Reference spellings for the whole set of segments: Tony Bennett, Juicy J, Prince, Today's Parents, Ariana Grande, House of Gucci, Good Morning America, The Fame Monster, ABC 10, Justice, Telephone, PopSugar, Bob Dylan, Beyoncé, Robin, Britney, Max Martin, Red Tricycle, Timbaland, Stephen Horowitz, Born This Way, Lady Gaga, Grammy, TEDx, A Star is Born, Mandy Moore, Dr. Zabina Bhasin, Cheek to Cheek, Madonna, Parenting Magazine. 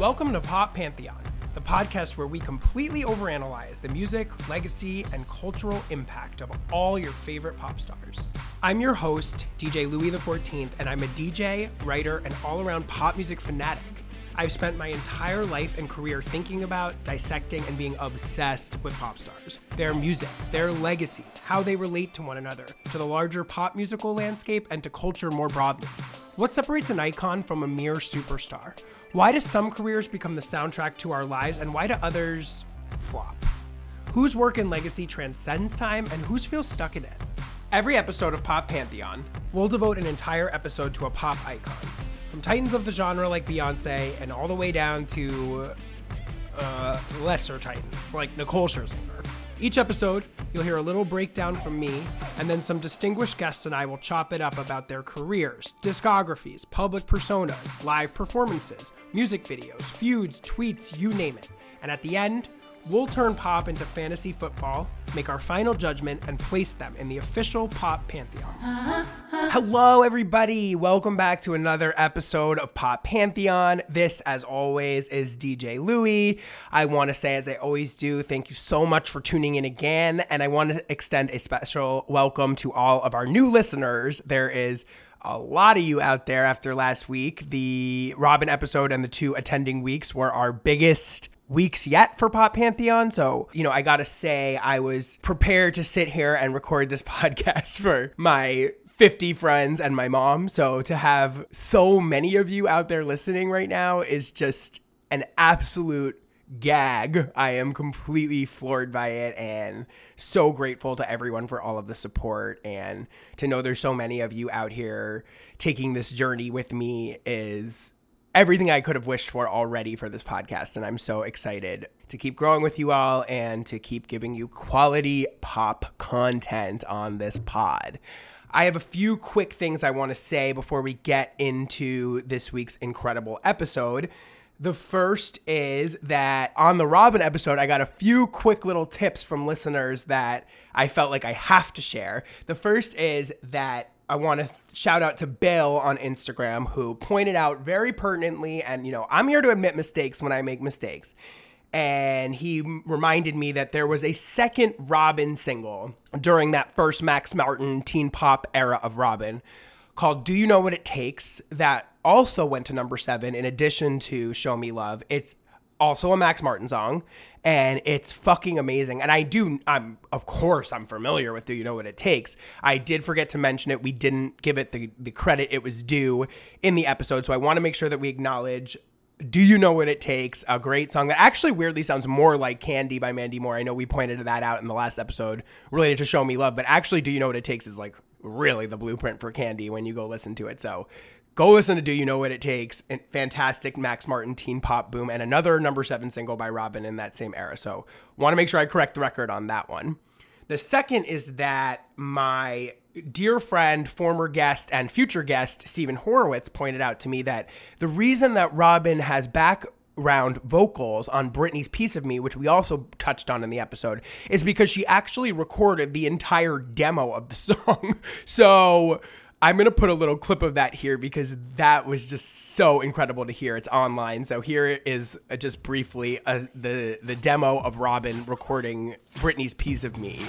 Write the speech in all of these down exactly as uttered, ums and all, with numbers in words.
Welcome to Pop Pantheon, the podcast where we completely overanalyze the music, legacy, and cultural impact of all your favorite pop stars. I'm your host, D J Louie the fourteenth, and I'm a D J, writer, and all-around pop music fanatic. I've spent my entire life and career thinking about, dissecting, and being obsessed with pop stars, their music, their legacies, how they relate to one another, to the larger pop musical landscape, and to culture more broadly. What separates an icon from a mere superstar? Why do some careers become the soundtrack to our lives, and why do others flop? Whose work and legacy transcends time, and whose feels stuck in it? Every episode of Pop Pantheon, we'll devote an entire episode to a pop icon, from titans of the genre like Beyoncé and all the way down to uh, lesser titans like Nicole Scherzinger. Each episode, you'll hear a little breakdown from me, and then some distinguished guests and I will chop it up about their careers, discographies, public personas, live performances, music videos, feuds, tweets, you name it. And at the end, we'll turn pop into fantasy football, make our final judgment, and place them in the official Pop Pantheon. Hello, everybody. Welcome back to another episode of Pop Pantheon. This, as always, is D J Louie. I want to say, as I always do, thank you so much for tuning in again. And I want to extend a special welcome to all of our new listeners. There is a lot of you out there after last week. The Robin episode and the two attending weeks were our biggest weeks yet for Pop Pantheon. So, you know, I gotta say, I was prepared to sit here and record this podcast for my fifty friends and my mom. So to have so many of you out there listening right now is just an absolute gag. I am completely floored by it and so grateful to everyone for all of the support, and to know there's so many of you out here taking this journey with me is everything I could have wished for already for this podcast, and I'm so excited to keep growing with you all and to keep giving you quality pop content on this pod. I have a few quick things I want to say before we get into this week's incredible episode. The first is that on the Robin episode, I got a few quick little tips from listeners that I felt like I have to share. The first is that I want to shout out to Bill on Instagram, who pointed out very pertinently, and, you know, I'm here to admit mistakes when I make mistakes. And he reminded me that there was a second Robin single during that first Max Martin teen pop era of Robin called Do You Know What It Takes, that also went to number seven in addition to Show Me Love. It's also a Max Martin song, and it's fucking amazing. And I do, I'm, of course, I'm familiar with Do You Know What It Takes. I did forget to mention it. We didn't give it the, the credit it was due in the episode, so I want to make sure that we acknowledge Do You Know What It Takes, a great song that actually weirdly sounds more like Candy by Mandy Moore. I know we pointed that out in the last episode related to Show Me Love, but actually Do You Know What It Takes is like really the blueprint for Candy when you go listen to it, so go listen to Do You Know What It Takes, and fantastic Max Martin teen pop boom, and another number seven single by Robin in that same era. So want to make sure I correct the record on that one. The second is that my dear friend, former guest, and future guest, Stephen Horowitz, pointed out to me that the reason that Robin has background vocals on Britney's Piece of Me, which we also touched on in the episode, is because she actually recorded the entire demo of the song. So I'm going to put a little clip of that here because that was just so incredible to hear. It's online. So here is uh, just briefly uh, the, the demo of Robin recording Britney's Piece of Me.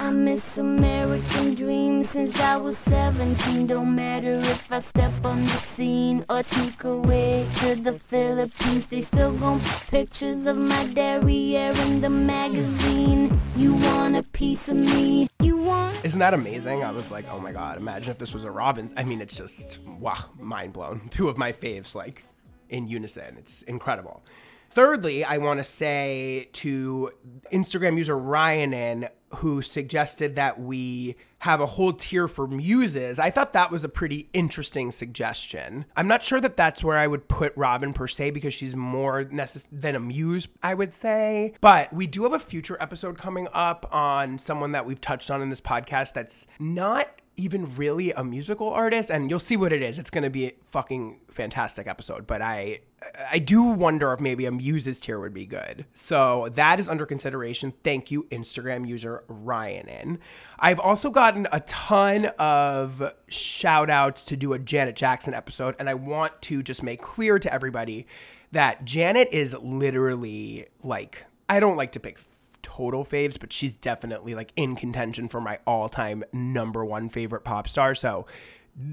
I miss American dreams since I was seventeen. Don't matter if I step on the scene or sneak away to the Philippines. They still gon' put pictures of my derriere in the magazine. You want a piece of me? You want? Isn't that amazing? I was like, oh my god, imagine if this was a Robin's. I mean, it's just, wow, mind blown. Two of my faves, like, in unison. It's incredible. Thirdly, I want to say to Instagram user Ryanin, who suggested that we have a whole tier for muses. I thought that was a pretty interesting suggestion. I'm not sure that that's where I would put Robin per se, because she's more necess- than a muse, I would say. But we do have a future episode coming up on someone that we've touched on in this podcast that's not even really a musical artist, and you'll see what it is. It's going to be a fucking fantastic episode, but I I do wonder if maybe a muses tier would be good. So that is under consideration. Thank you, Instagram user Ryanin. I've also gotten a ton of shout outs to do a Janet Jackson episode, and I want to just make clear to everybody that Janet is literally like, I don't like to pick total faves, but she's definitely like in contention for my all-time number one favorite pop star. So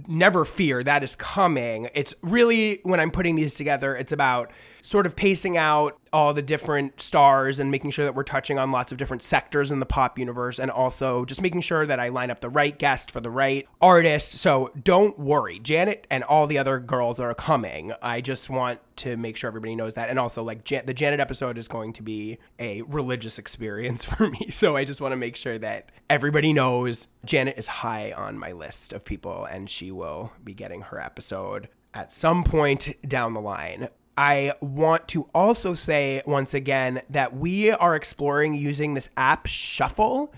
never fear, that is coming. It's really, when I'm putting these together, it's about sort of pacing out all the different stars and making sure that we're touching on lots of different sectors in the pop universe, and also just making sure that I line up the right guest for the right artist. So don't worry, Janet and all the other girls are coming. I just want to make sure everybody knows that. And also, like, Jan- the Janet episode is going to be a religious experience for me. So I just want to make sure that everybody knows Janet is high on my list of people, and she will be getting her episode at some point down the line. I want to also say once again that we are exploring using this app, Shuffle.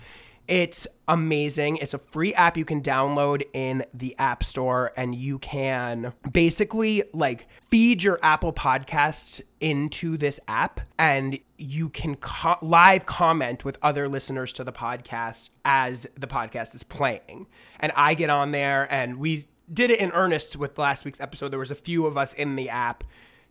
It's amazing. It's a free app you can download in the App Store, and you can basically like feed your Apple Podcasts into this app, and you can co- live comment with other listeners to the podcast as the podcast is playing. And I get on there, and we did it in earnest with last week's episode. There was a few of us in the app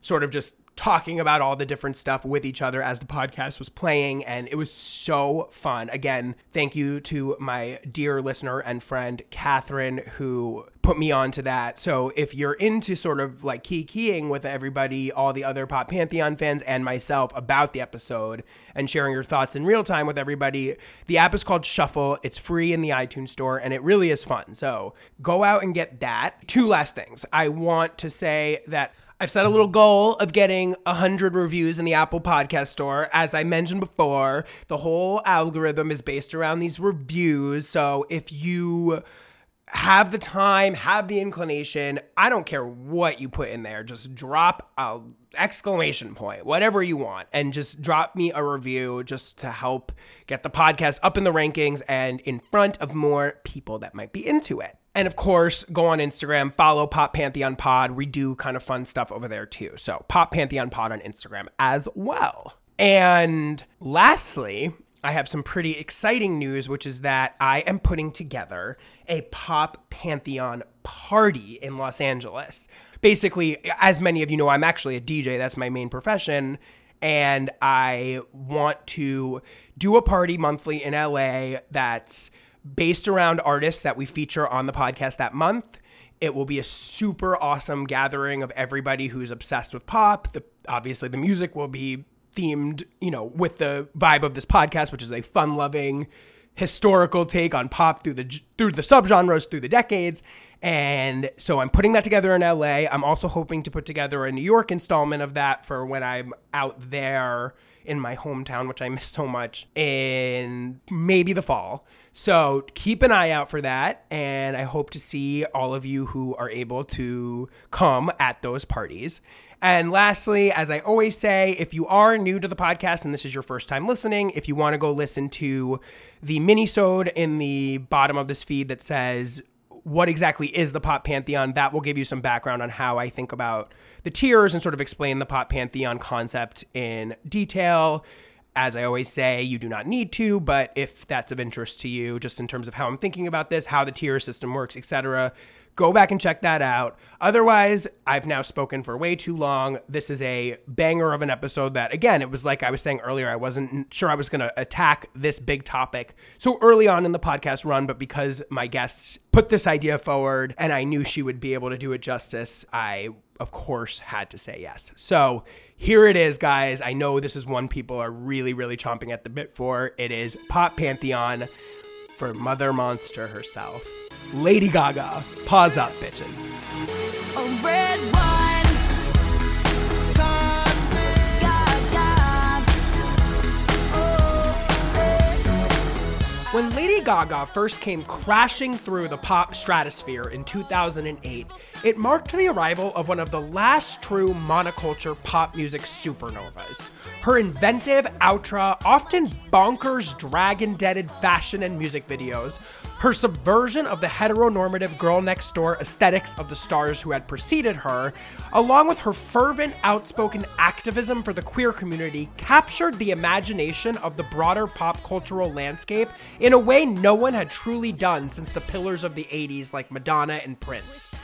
sort of just talking about all the different stuff with each other as the podcast was playing, and it was so fun. Again, thank you to my dear listener and friend Catherine, who put me onto that. So if you're into sort of like key-keying with everybody, all the other Pop Pantheon fans and myself, about the episode and sharing your thoughts in real time with everybody, the app is called Shuffle. It's free in the iTunes Store, and it really is fun. So go out and get that. Two last things. I want to say that I've set a little goal of getting one hundred reviews in the Apple Podcast Store. As I mentioned before, the whole algorithm is based around these reviews. So if you have the time, have the inclination, I don't care what you put in there, just drop a exclamation point, whatever you want, and just drop me a review just to help get the podcast up in the rankings and in front of more people that might be into it. And of course, go on Instagram, follow Pop Pantheon Pod. We do kind of fun stuff over there too. So Pop Pantheon Pod on Instagram as well. And lastly, I have some pretty exciting news, which is that I am putting together a Pop Pantheon party in Los Angeles. Basically, as many of you know, I'm actually a D J. That's my main profession. And I want to do a party monthly in L A that's based around artists that we feature on the podcast that month. It will be a super awesome gathering of everybody who's obsessed with pop. The, obviously, the music will be themed, you know, with the vibe of this podcast, which is a fun-loving, historical take on pop through the through the subgenres, through the decades. And so I'm putting that together in L A. I'm also hoping to put together a New York installment of that for when I'm out there in my hometown, which I miss so much, in maybe the fall. So keep an eye out for that, and I hope to see all of you who are able to come at those parties. And lastly, as I always say, if you are new to the podcast and this is your first time listening, if you want to go listen to the minisode in the bottom of this feed that says, what exactly is the Pop Pantheon? That will give you some background on how I think about the tiers and sort of explain the Pop Pantheon concept in detail. As I always say, you do not need to, but if that's of interest to you, just in terms of how I'm thinking about this, how the tier system works, et cetera, go back and check that out. Otherwise, I've now spoken for way too long. This is a banger of an episode that, again, it was like I was saying earlier, I wasn't sure I was going to attack this big topic so early on in the podcast run, but because my guests put this idea forward and I knew she would be able to do it justice, I, of course, had to say yes. So here it is, guys. I know this is one people are really, really chomping at the bit for. It is Pop Pantheon for Mother Monster herself, Lady Gaga. Pause up, bitches. A red wine. When Lady Gaga first came crashing through the pop stratosphere in two thousand eight, it marked the arrival of one of the last true monoculture pop music supernovas. Her inventive, outre, often bonkers, drag-indebted fashion and music videos, her subversion of the heteronormative girl-next-door aesthetics of the stars who had preceded her, along with her fervent, outspoken activism for the queer community, captured the imagination of the broader pop cultural landscape in a way no one had truly done since the pillars of the eighties like Madonna and Prince.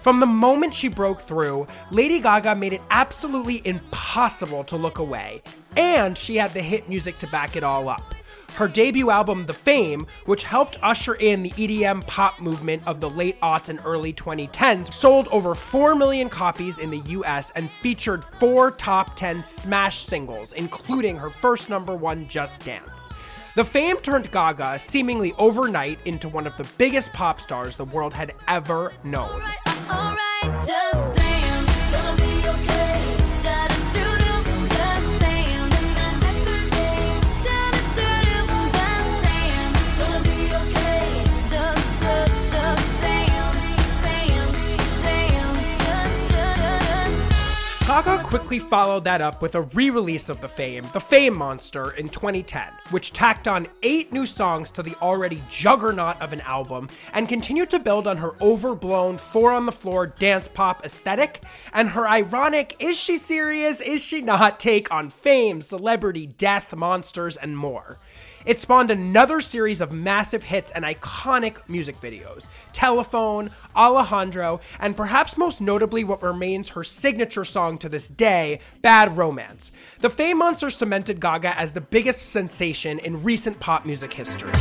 From the moment she broke through, Lady Gaga made it absolutely impossible to look away, and she had the hit music to back it all up. Her debut album, The Fame, which helped usher in the E D M pop movement of the late aughts and early twenty tens, sold over four million copies in the U S and featured four top ten smash singles, including her first number one, Just Dance. The Fame turned Gaga, seemingly overnight, into one of the biggest pop stars the world had ever known. All right, all right, just dance, gonna be okay. Gaga quickly followed that up with a re-release of The Fame, The Fame Monster, in twenty ten, which tacked on eight new songs to the already juggernaut of an album and continued to build on her overblown four-on-the-floor dance pop aesthetic and her ironic, is she serious, is she not, take on fame, celebrity, death, monsters, and more. It spawned another series of massive hits and iconic music videos, Telephone, Alejandro, and perhaps most notably what remains her signature song to this day, Bad Romance. The Fame Monster cemented Gaga as the biggest sensation in recent pop music history.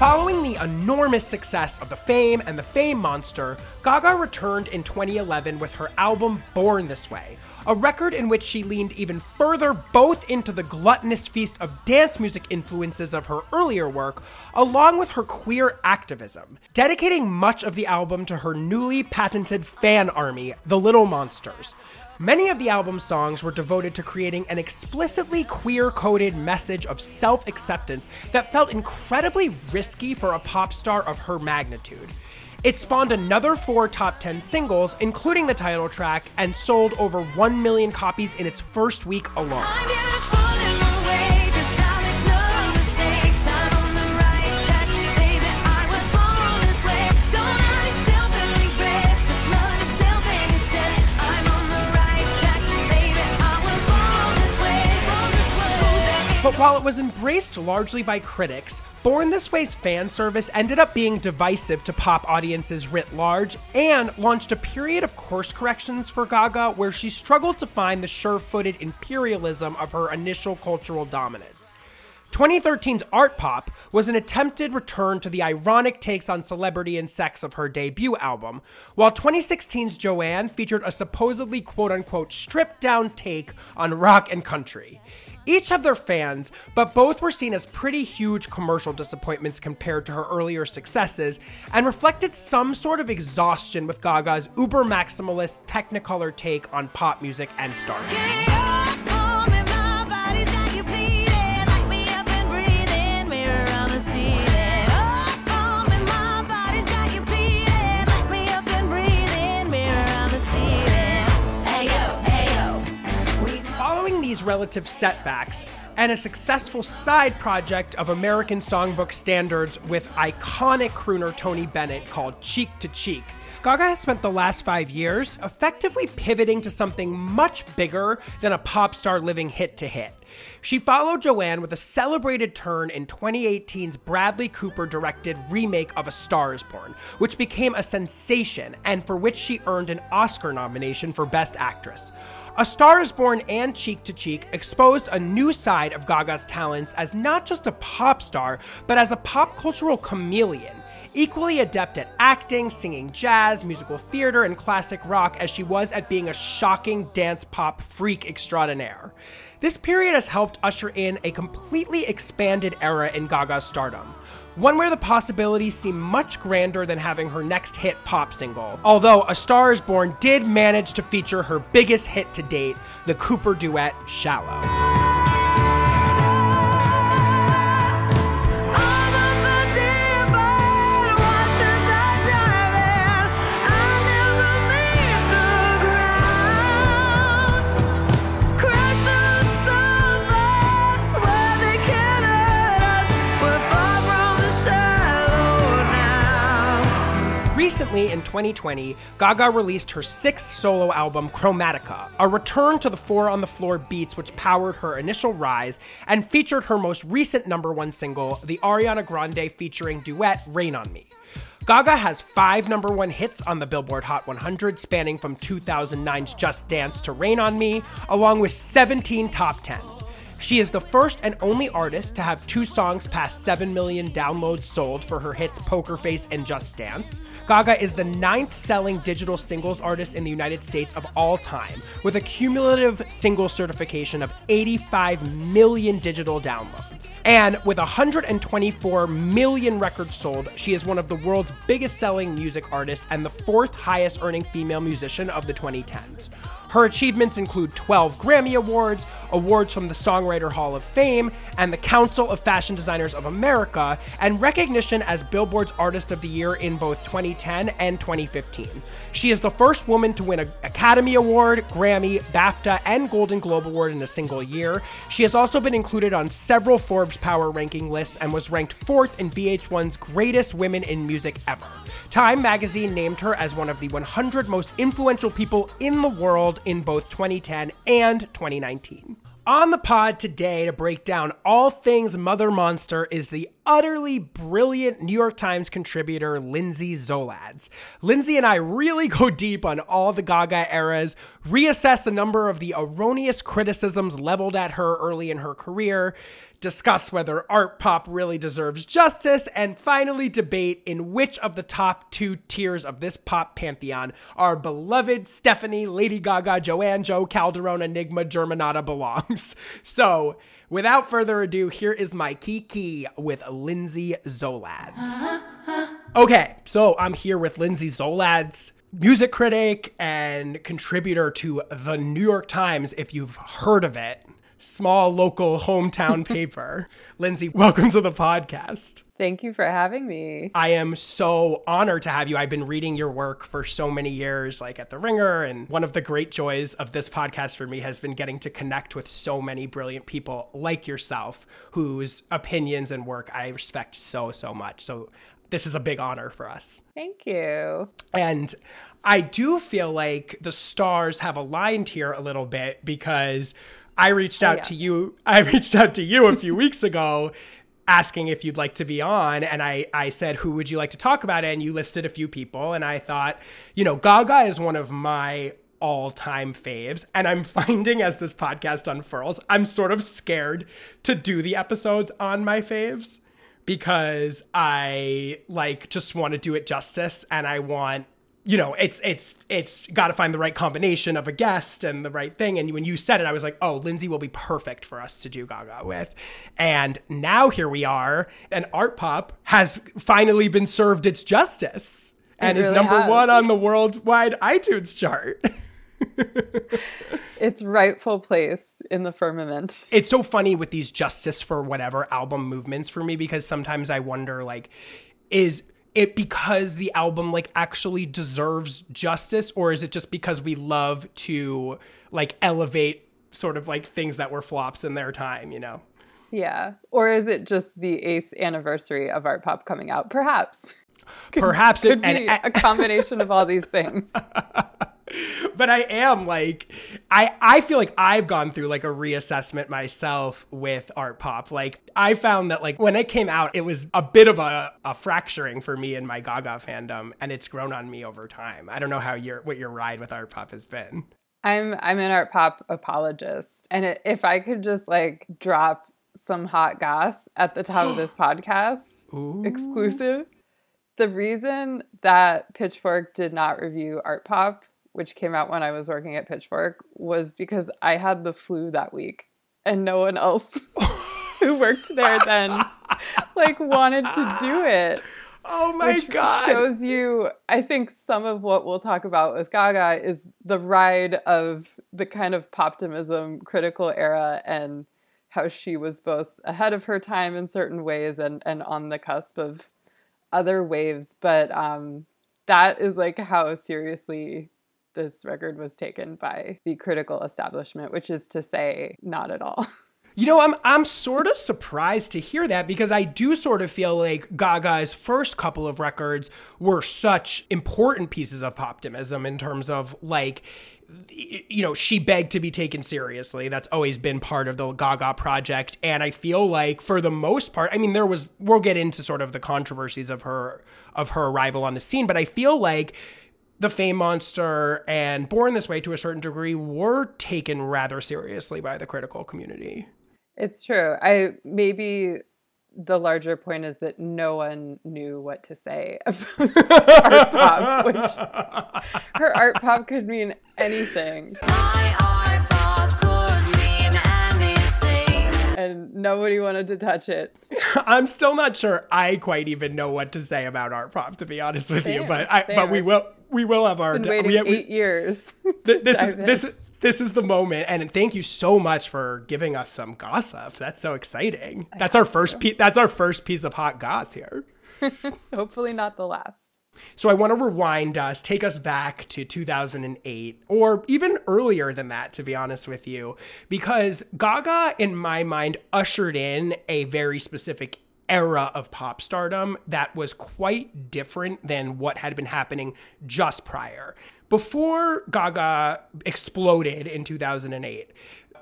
Following the enormous success of The Fame and The Fame Monster, Gaga returned in twenty eleven with her album Born This Way, a record in which she leaned even further both into the gluttonous feast of dance music influences of her earlier work, along with her queer activism, dedicating much of the album to her newly patented fan army, the Little Monsters. Many of the album's songs were devoted to creating an explicitly queer-coded message of self-acceptance that felt incredibly risky for a pop star of her magnitude. It spawned another four top ten singles, including the title track, and sold over one million copies in its first week alone. But while it was embraced largely by critics, Born This Way's fan service ended up being divisive to pop audiences writ large and launched a period of course corrections for Gaga where she struggled to find the sure-footed imperialism of her initial cultural dominance. twenty thirteen's Art Pop was an attempted return to the ironic takes on celebrity and sex of her debut album, while twenty sixteen's Joanne featured a supposedly quote-unquote stripped-down take on rock and country. Each have their fans, but both were seen as pretty huge commercial disappointments compared to her earlier successes, and reflected some sort of exhaustion with Gaga's uber-maximalist technicolor take on pop music and stardom. Relative setbacks, and a successful side project of American songbook standards with iconic crooner Tony Bennett called Cheek to Cheek, Gaga has spent the last five years effectively pivoting to something much bigger than a pop star living hit to hit. She followed Joanne with a celebrated turn in twenty eighteen's Bradley Cooper-directed remake of A Star is Born, which became a sensation and for which she earned an Oscar nomination for Best Actress. A Star is Born and Cheek to Cheek exposed a new side of Gaga's talents as not just a pop star, but as a pop cultural chameleon, equally adept at acting, singing jazz, musical theater, and classic rock as she was at being a shocking dance pop freak extraordinaire. This period has helped usher in a completely expanded era in Gaga's stardom, one where the possibilities seem much grander than having her next hit pop single, although A Star is Born did manage to feature her biggest hit to date, the Cooper duet, Shallow. Recently, in twenty twenty, Gaga released her sixth solo album, Chromatica, a return to the four-on-the-floor beats which powered her initial rise and featured her most recent number one single, the Ariana Grande featuring duet, Rain On Me. Gaga has five number one hits on the Billboard Hot one hundred, spanning from two thousand nine's Just Dance to Rain On Me, along with seventeen top tens. She is the first and only artist to have two songs past seven million downloads sold for her hits Poker Face and Just Dance. Gaga is the ninth selling digital singles artist in the United States of all time, with a cumulative single certification of eighty-five million digital downloads. And with one hundred twenty-four million records sold, she is one of the world's biggest selling music artists and the fourth highest earning female musician of the twenty tens. Her achievements include twelve Grammy Awards, awards from the Songwriter Hall of Fame, and the Council of Fashion Designers of America, and recognition as Billboard's Artist of the Year in both twenty ten and twenty fifteen. She is the first woman to win an Academy Award, Grammy, BAFTA, and Golden Globe Award in a single year. She has also been included on several Forbes Power Ranking lists and was ranked fourth in V H one's Greatest Women in Music Ever. Time magazine named her as one of the one hundred most influential people in the world in both twenty ten and twenty nineteen. On the pod today to break down all things Mother Monster is the utterly brilliant New York Times contributor Lindsay Zoladz. Lindsay and I really go deep on all the Gaga eras, reassess a number of the erroneous criticisms leveled at her early in her career, discuss whether Art Pop really deserves justice, and finally debate in which of the top two tiers of this pop pantheon our beloved Stephanie, Lady Gaga, Joanne, Joe, Calderone, Enigma, Germanata belongs. So, without further ado, here is my Kiki with Lindsay Zoladz. Okay, so I'm here with Lindsay Zoladz, music critic and contributor to the New York Times, if you've heard of it. Small local hometown paper. Lindsay, welcome to the podcast. Thank you for having me. I am so honored to have you. I've been reading your work for so many years, like at The Ringer, and one of the great joys of this podcast for me has been getting to connect with so many brilliant people like yourself, whose opinions and work I respect so, so much. So this is a big honor for us. Thank you. And I do feel like the stars have aligned here a little bit because I reached out oh, yeah. to you. I reached out to you a few weeks ago asking if you'd like to be on. And I, I said, who would you like to talk about? And you listed a few people. And I thought, you know, Gaga is one of my all-time faves. And I'm finding as this podcast unfurls, I'm sort of scared to do the episodes on my faves because I like just want to do it justice. And I want, you know, it's it's it's got to find the right combination of a guest and the right thing. And when you said it, I was like, oh, Lindsay will be perfect for us to do Gaga with. And now here we are. And Art Pop has finally been served its justice and it really is number has. one on the worldwide iTunes chart. Its rightful place in the firmament. It's so funny with these justice for whatever album movements for me, because sometimes I wonder, like, is it because the album like actually deserves justice, or is it just because we love to like elevate sort of like things that were flops in their time, you know? Yeah. Or is it just the eighth anniversary of Art Pop coming out? Perhaps. Perhaps could, it could be and, a combination of all these things. But I am like, I, I feel like I've gone through like a reassessment myself with Art Pop. Like I found that like when it came out, it was a bit of a, a fracturing for me in my Gaga fandom, and it's grown on me over time. I don't know how your what your ride with Art Pop has been. I'm I'm an Art Pop apologist. And it, if I could just like drop some hot goss at the top of this podcast, ooh, exclusive. The reason that Pitchfork did not review Art Pop, which came out when I was working at Pitchfork, was because I had the flu that week and no one else who worked there then like wanted to do it. Oh my which God. Shows you, I think some of what we'll talk about with Gaga is the ride of the kind of poptimism critical era and how she was both ahead of her time in certain ways and, and on the cusp of other waves. But um, that is like how seriously this record was taken by the critical establishment, which is to say, not at all. You know, I'm I'm sort of surprised to hear that, because I do sort of feel like Gaga's first couple of records were such important pieces of poptimism in terms of, like, you know, she begged to be taken seriously. That's always been part of the Gaga project. And I feel like for the most part, I mean, there was, we'll get into sort of the controversies of her, of her arrival on the scene, but I feel like The Fame Monster and Born This Way to a certain degree were taken rather seriously by the critical community. It's true. I, maybe the larger point is that no one knew what to say about Art Pop, which her Art Pop could mean anything. My Art Pop could mean anything. And nobody wanted to touch it. I'm still not sure I quite even know what to say about Art Pop, to be honest with same, you, but I, but we will we will have our... Been waiting we, eight we, years. Th- this is in. this is This is the moment, and thank you so much for giving us some gossip. That's so exciting. I that's our first piece. That's our first piece of hot goss here. Hopefully not the last. So I want to rewind us, take us back to two thousand eight, or even earlier than that, to be honest with you, because Gaga, in my mind, ushered in a very specific era of pop stardom that was quite different than what had been happening just prior. Before Gaga exploded in two thousand eight,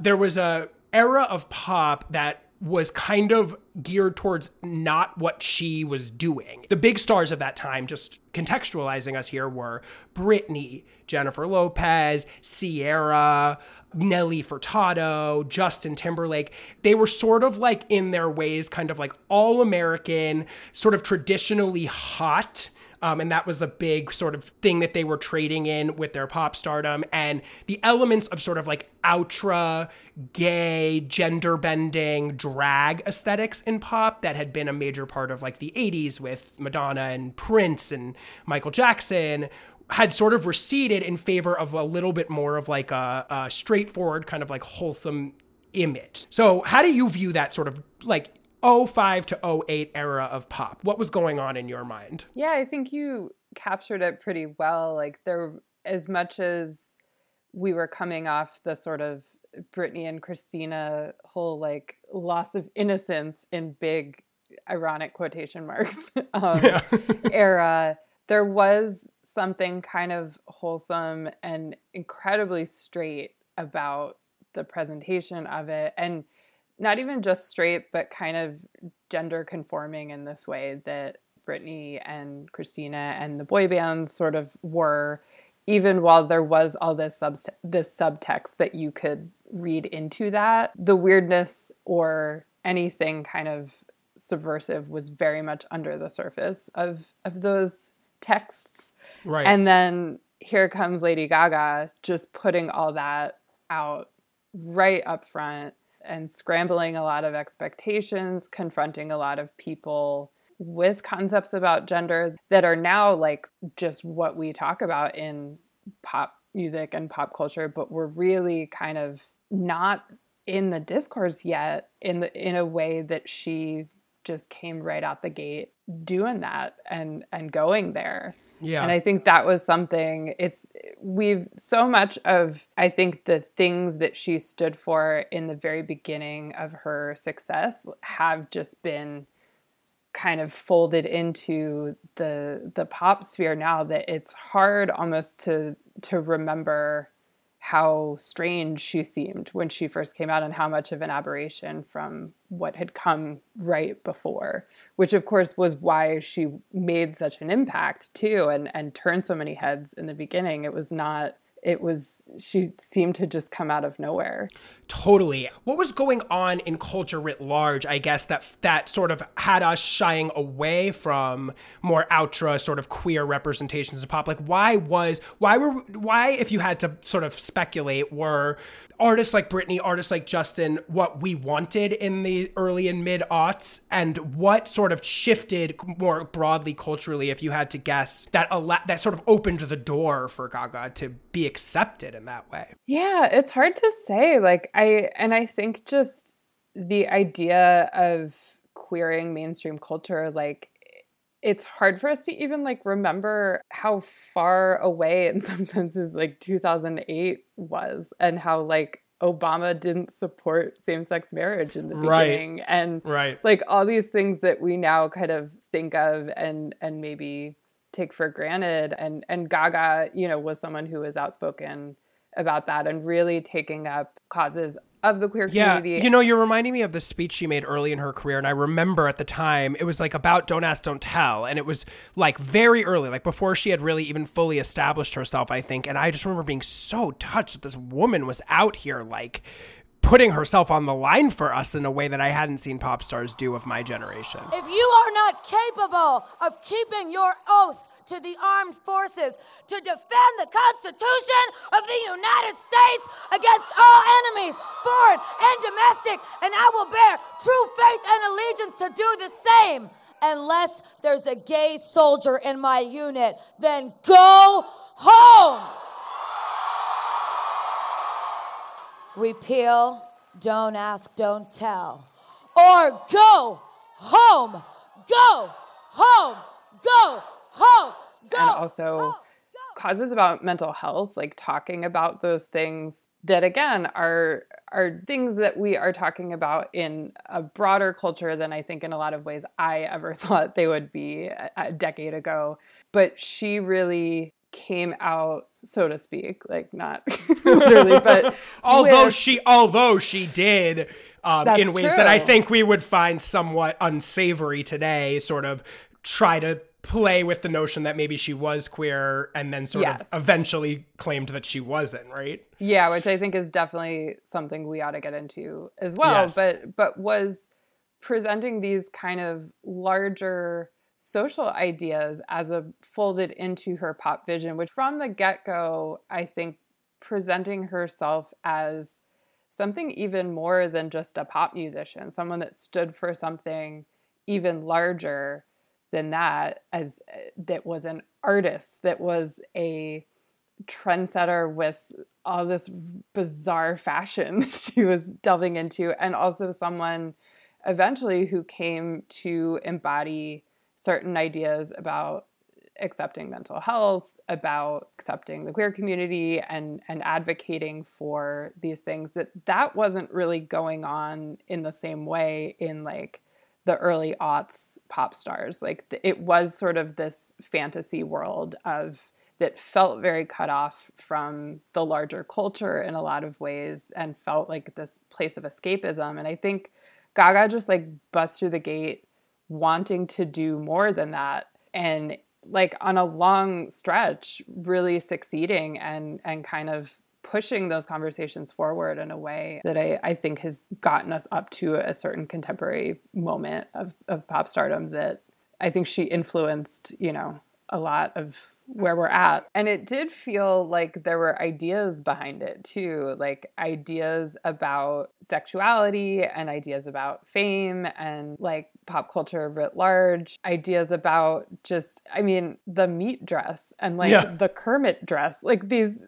there was a era of pop that was kind of geared towards not what she was doing. The big stars of that time, just contextualizing us here, were Britney, Jennifer Lopez, Ciara, Nelly Furtado, Justin Timberlake. They were sort of like, in their ways, kind of like all-American, sort of traditionally hot. Um, and that was a big sort of thing that they were trading in with their pop stardom. And the elements of sort of like outre, gay, gender bending, drag aesthetics in pop that had been a major part of like the eighties with Madonna and Prince and Michael Jackson had sort of receded in favor of a little bit more of like a, a straightforward kind of like wholesome image. So how do you view that sort of like oh five to oh eight era of pop? What was going on in your mind? Yeah, I think you captured it pretty well. Like, there, as much as we were coming off the sort of Britney and Christina whole like loss of innocence in big ironic quotation marks um, yeah. era, there was something kind of wholesome and incredibly straight about the presentation of it. And not even just straight, but kind of gender conforming in this way that Britney and Christina and the boy bands sort of were, even while there was all this sub this subtext that you could read into that. The weirdness or anything kind of subversive was very much under the surface of of those texts. Right. And then here comes Lady Gaga just putting all that out right up front, and scrambling a lot of expectations, confronting a lot of people with concepts about gender that are now like just what we talk about in pop music and pop culture, but we're really kind of not in the discourse yet in the in a way that she just came right out the gate doing that and and going there. Yeah. And I think that was something, it's, we've so much of, I think, the things that she stood for in the very beginning of her success have just been kind of folded into the the pop sphere now, that it's hard almost to to remember how strange she seemed when she first came out and how much of an aberration from what had come right before, which of course was why she made such an impact too and, and turned so many heads in the beginning. It was not, it was, she seemed to just come out of nowhere. Totally. What was going on in culture writ large, I guess, that that sort of had us shying away from more outre sort of queer representations of pop? Like, why was, why were, why, if you had to sort of speculate, were artists like Britney, artists like Justin, what we wanted in the early and mid-aughts, and what sort of shifted more broadly culturally, if you had to guess, that ala- that sort of opened the door for Gaga to be accepted in that way? Yeah, it's hard to say. Like, I and I think just the idea of queering mainstream culture, like, it's hard for us to even like remember how far away in some senses like two thousand eight was, and how like Obama didn't support same-sex marriage in the beginning. Right. And right. like all these things that we now kind of think of and and maybe take for granted. And and Gaga, you know, was someone who was outspoken about that and really taking up causes of the queer community. Yeah, you know, you're reminding me of the speech she made early in her career. And I remember at the time, it was like about Don't Ask, Don't Tell. And it was like very early, like before she had really even fully established herself, I think. And I just remember being so touched that this woman was out here like putting herself on the line for us in a way that I hadn't seen pop stars do of my generation. If you are not capable of keeping your oath to the armed forces, to defend the Constitution of the United States against all enemies, foreign and domestic, and I will bear true faith and allegiance to do the same. Unless there's a gay soldier in my unit, then go home. Repeal, Don't Ask, Don't Tell, or go home, go home, go home, go And also home, go. Causes about mental health, like talking about those things that, again, are are things that we are talking about in a broader culture than I think in a lot of ways I ever thought they would be a, a decade ago. But she really came out, so to speak, like not literally, but although with, she although she did um, in ways true. that I think we would find somewhat unsavory today, sort of try to play with the notion that maybe she was queer and then sort yes. of eventually claimed that she wasn't, right? Yeah, which I think is definitely something we ought to get into as well. Yes. But but was presenting these kind of larger social ideas as a folded into her pop vision, which from the get-go, I think presenting herself as something even more than just a pop musician, someone that stood for something even larger than that, as that was an artist, that was a trendsetter with all this bizarre fashion that she was delving into, and also someone eventually who came to embody certain ideas about accepting mental health, about accepting the queer community, and and advocating for these things that that wasn't really going on in the same way in like the early aughts pop stars. Like th- it was sort of this fantasy world of that felt very cut off from the larger culture in a lot of ways and felt like this place of escapism. And I think Gaga just like busts through the gate wanting to do more than that, and like on a long stretch really succeeding and and kind of pushing those conversations forward in a way that I, I think has gotten us up to a certain contemporary moment of, of pop stardom that I think she influenced, you know, a lot of where we're at. And it did feel like there were ideas behind it too, like ideas about sexuality and ideas about fame and like pop culture writ large, ideas about just, I mean, the meat dress and like yeah. the Kermit dress, like these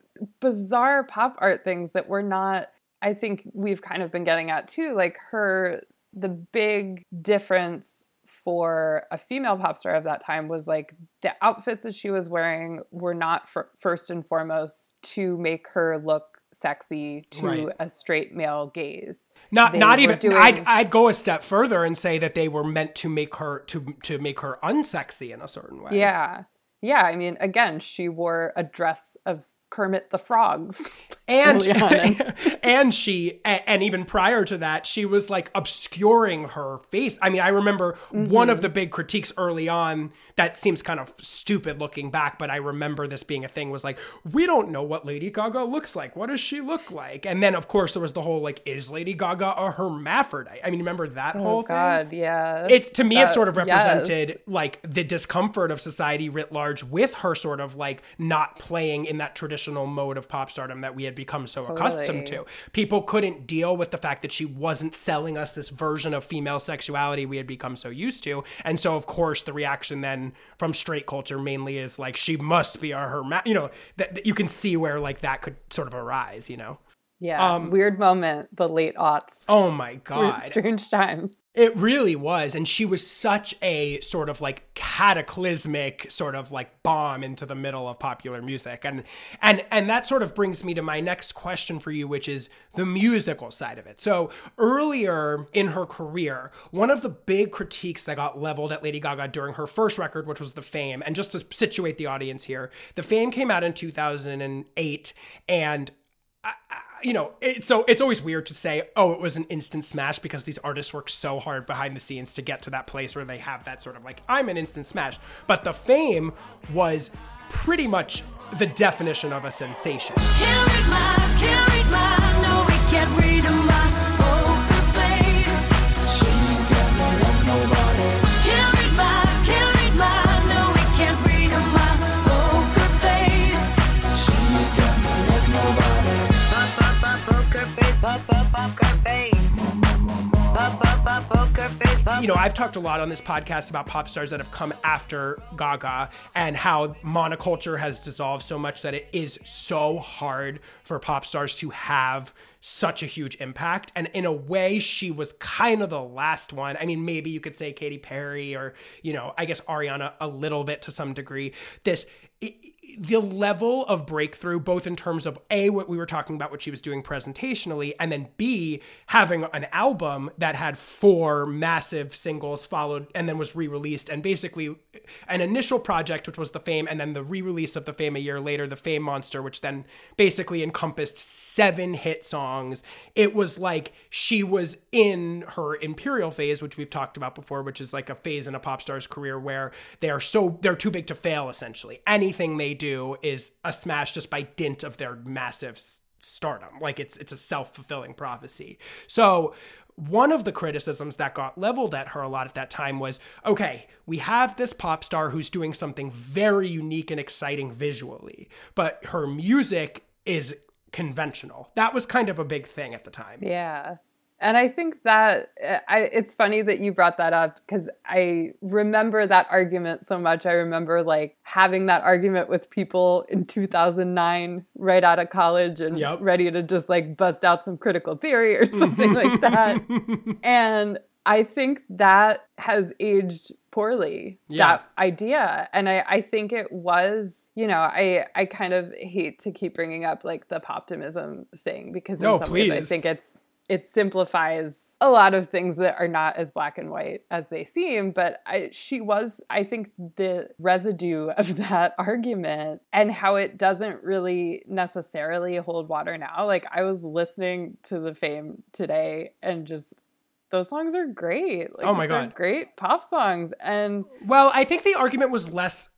bizarre pop art things that we're not, I think we've kind of been getting at too, like her, the big difference for a female pop star of that time was like the outfits that she was wearing were not for, first and foremost to make her look sexy to right. a straight male gaze. Not they not even doing, I'd, I'd go a step further and say that they were meant to make her to to make her unsexy in a certain way. Yeah. Yeah, I mean again, she wore a dress of Kermit the Frog's. And and she, and even prior to that, she was like obscuring her face. I mean, I remember mm-hmm. one of the big critiques early on that seems kind of stupid looking back, but I remember this being a thing was like, we don't know what Lady Gaga looks like. What does she look like? And then of course there was the whole like, is Lady Gaga a hermaphrodite? I mean, remember that oh, whole God, thing? Yeah. It, to me, that, it sort of represented yes. like the discomfort of society writ large with her sort of like not playing in that traditional mode of pop stardom that we had become so totally. accustomed to. People couldn't deal with the fact that she wasn't selling us this version of female sexuality we had become so used to. And so, of course, the reaction then from straight culture mainly is like, she must be a hermaphrodite. You know, that, that you can see where like that could sort of arise, you know? Yeah, um, weird moment, the late aughts. Oh my God. Weird, strange times. It really was. And she was such a sort of like cataclysmic sort of like bomb into the middle of popular music. And and and that sort of brings me to my next question for you, which is the musical side of it. So earlier in her career, one of the big critiques that got leveled at Lady Gaga during her first record, which was The Fame, and just to situate the audience here, The Fame came out in two thousand eight, and I, I, you know, it, so it's always weird to say, oh, it was an instant smash, because these artists work so hard behind the scenes to get to that place where they have that sort of like, I'm an instant smash. But The Fame was pretty much the definition of a sensation. Can't read my, can't read my, no, we can't read my. You know, I've talked a lot on this podcast about pop stars that have come after Gaga and how monoculture has dissolved so much that it is so hard for pop stars to have such a huge impact. And in a way, she was kind of the last one. I mean, maybe you could say Katy Perry or, you know, I guess Ariana a little bit to some degree. This... It, the level of breakthrough, both in terms of A, what we were talking about, what she was doing presentationally, and then B, having an album that had four massive singles followed and then was re-released, and basically an initial project, which was The Fame, and then the re-release of The Fame a year later, The Fame Monster, which then basically encompassed seven hit songs. It was like she was in her imperial phase, which we've talked about before, which is like a phase in a pop star's career where they are so, they're too big to fail, essentially. Anything they do is a smash just by dint of their massive s- stardom. Like it's it's a self-fulfilling prophecy. So one of the criticisms that got leveled at her a lot at that time was, okay, we have this pop star who's doing something very unique and exciting visually, but her music is conventional. That was kind of a big thing at the time. Yeah. And I think that I, it's funny that you brought that up, because I remember that argument so much. I remember like having that argument with people in two thousand nine, right out of college, and yep. ready to just like bust out some critical theory or something like that. And I think that has aged poorly, yeah. that idea. And I, I think it was, you know, I, I kind of hate to keep bringing up like the poptimism thing, because in no, some please. ways I think it's, it simplifies a lot of things that are not as black and white as they seem. But I, she was, I think, the residue of that argument, and how it doesn't really necessarily hold water now. Like, I was listening to The Fame today and just... those songs are great. Like, oh my God. They're great pop songs. And well, I think the argument was less,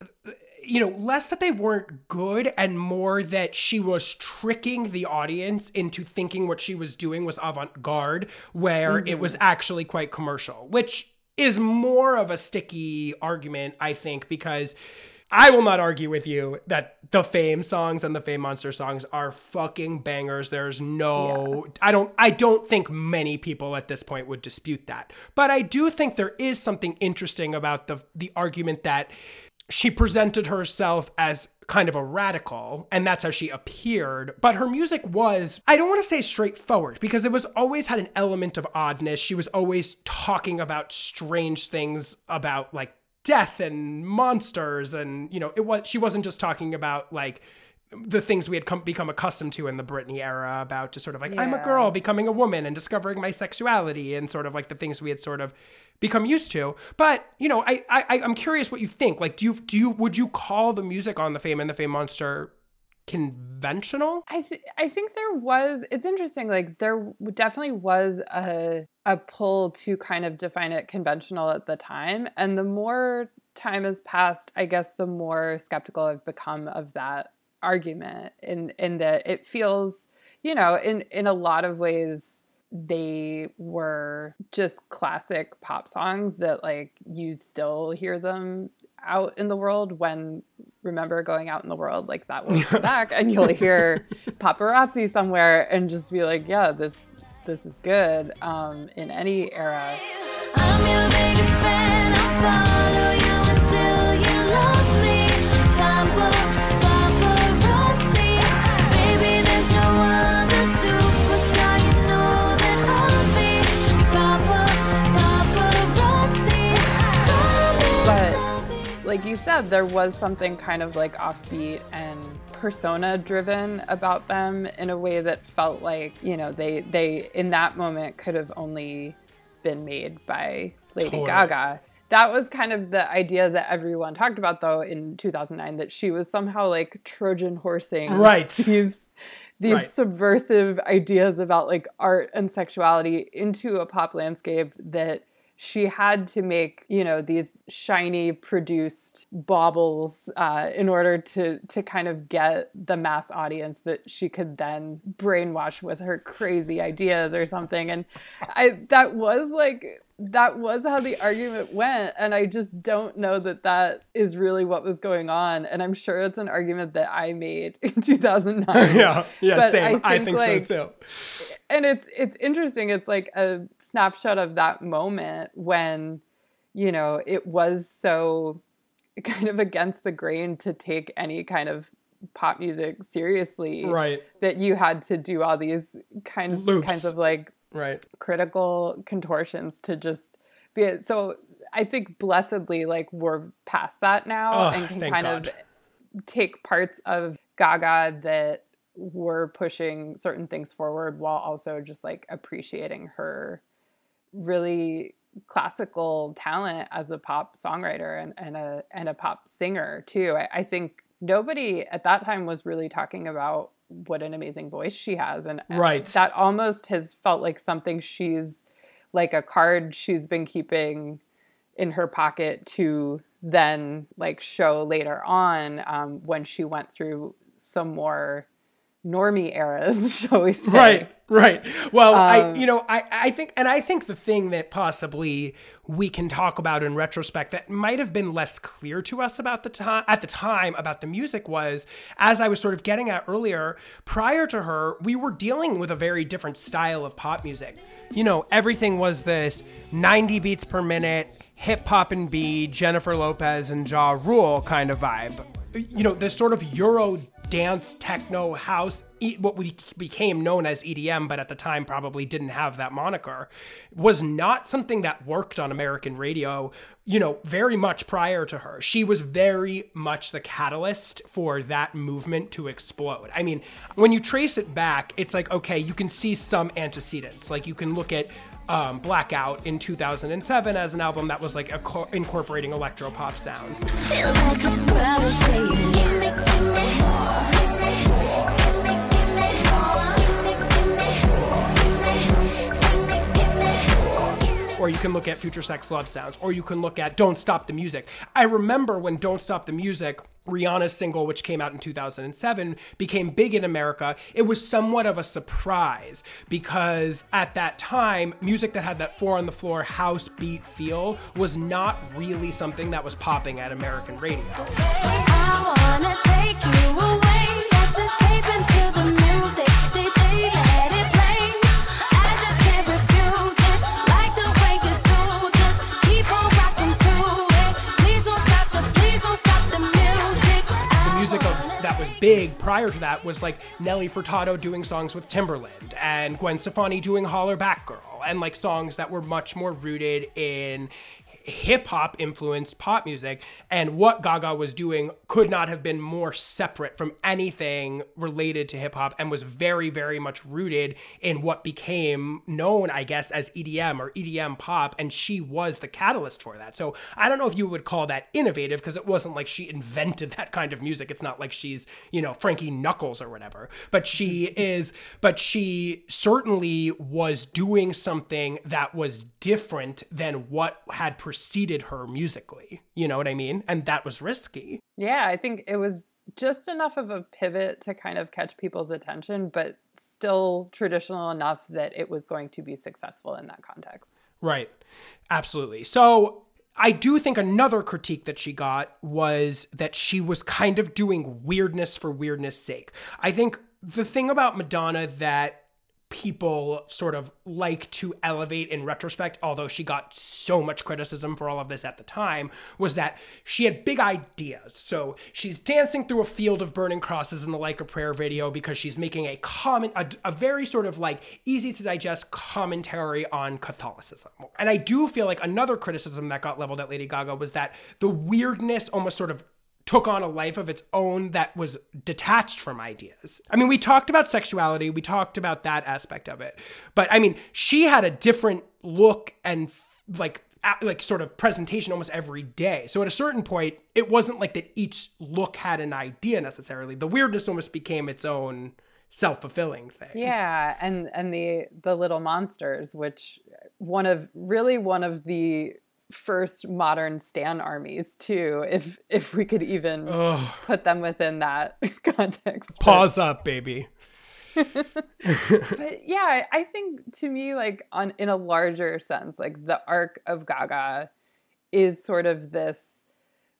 you know, less that they weren't good and more that she was tricking the audience into thinking what she was doing was avant-garde, where mm-hmm. it was actually quite commercial, which is more of a sticky argument, I think, because I will not argue with you that The Fame songs and The Fame Monster songs are fucking bangers. There's no, yeah. I don't, I don't think many people at this point would dispute that. But I do think there is something interesting about the the argument that she presented herself as kind of a radical, and that's how she appeared. But her music was, I don't want to say straightforward, because it was always had an element of oddness. She was always talking about strange things about like death and monsters, and you know, it was, she wasn't just talking about like the things we had come, become accustomed to in the Britney era, about just sort of like yeah. I'm a girl becoming a woman and discovering my sexuality, and sort of like the things we had sort of become used to. But you know, I, I I'm curious what you think. Like, do you do you would you call the music on The Fame and The Fame Monster conventional? I th- I think there was. It's interesting. Like, there definitely was a. a pull to kind of define it conventional at the time. And the more time has passed, I guess the more skeptical I've become of that argument, in, in that it feels, you know, in, in a lot of ways, they were just classic pop songs that like you still hear them out in the world when, remember going out in the world, like that will come back, and you'll hear Paparazzi somewhere and just be like, yeah, this, This is good um, in any era. I'm your biggest fan. I follow you until you love me. Papa, paparazzi. Baby, there's no other super. said, there was something kind of like offbeat and persona driven about them in a way that felt like, you know, they, they in that moment could have only been made by Lady totally. Gaga. That was kind of the idea that everyone talked about, though, in two thousand nine, that she was somehow like Trojan horsing right. these, these right. subversive ideas about like art and sexuality into a pop landscape that she had to make, you know, these shiny produced baubles uh, in order to, to kind of get the mass audience that she could then brainwash with her crazy ideas or something. And I, that was like... that was how the argument went, and I just don't know that that is really what was going on, and I'm sure it's an argument that I made in two thousand nine. yeah, yeah, but same. I think, I think like, so too. And it's it's interesting. It's like a snapshot of that moment when, you know, it was so kind of against the grain to take any kind of pop music seriously, right? That you had to do all these kinds Loops. kinds of like. Right. Critical contortions to just be it. So I think blessedly, like, we're past that now oh, and can kind God. of take parts of Gaga that were pushing certain things forward while also just like appreciating her really classical talent as a pop songwriter and, and a and a pop singer too. I, I think nobody at that time was really talking about what an amazing voice she has. And, and right. that almost has felt like something she's like a card she's been keeping in her pocket to then like show later on um, when she went through some more normie eras, shall we say. Right, right. Well, um, I, you know, I, I think, and I think the thing that possibly we can talk about in retrospect that might have been less clear to us about the time at the time about the music was, as I was sort of getting at earlier, prior to her, we were dealing with a very different style of pop music. You know, everything was this ninety beats per minute, hip hop and B, Jennifer Lopez and Ja Rule kind of vibe. You know, this sort of Euro dance, techno, house, what we became known as E D M, but at the time probably didn't have that moniker, was not something that worked on American radio, you know, very much prior to her. She was very much the catalyst for that movement to explode. I mean, when you trace it back, it's like, okay, you can see some antecedents. Like you can look at um, Blackout in two thousand seven as an album that was like co- incorporating electropop sound. Feels like I'm proud of saying, give me, give me. Or you can look at Future Sex Love Sounds, or you can look at Don't Stop the Music. I remember when Don't Stop the Music, Rihanna's single, which came out in two thousand seven, became big in America. It was somewhat of a surprise because at that time, music that had that four on the floor house beat feel was not really something that was popping at American radio. Big prior to that was like Nelly Furtado doing songs with Timbaland and Gwen Stefani doing Holler Back Girl and like songs that were much more rooted in hip hop influenced pop music. And what Gaga was doing could not have been more separate from anything related to hip hop and was very, very much rooted in what became known, I guess, as E D M or E D M pop. And she was the catalyst for that. So I don't know if you would call that innovative because it wasn't like she invented that kind of music. It's not like she's, you know, Frankie Knuckles or whatever, but she is, but she certainly was doing something that was different than what had pre- preceded her musically, you know what I mean? And that was risky. Yeah, I think it was just enough of a pivot to kind of catch people's attention, but still traditional enough that it was going to be successful in that context. Right. Absolutely. So I do think another critique that she got was that she was kind of doing weirdness for weirdness' sake. I think the thing about Madonna that people sort of like to elevate in retrospect, although she got so much criticism for all of this at the time, was that she had big ideas. So she's dancing through a field of burning crosses in the Like a Prayer video because she's making a comment, a, a very sort of like easy to digest commentary on Catholicism. And I do feel like another criticism that got leveled at Lady Gaga was that the weirdness almost sort of took on a life of its own that was detached from ideas. I mean, we talked about sexuality, we talked about that aspect of it, but I mean, she had a different look and like like sort of presentation almost every day. So at a certain point, it wasn't like that each look had an idea necessarily. The weirdness almost became its own self-fulfilling thing. Yeah, and and the the Little Monsters, which one of really one of the first modern stan armies too, if if we could even Ugh. put them within that context. Pause but, up, baby. But yeah, I think to me, like on in a larger sense, like the arc of Gaga is sort of this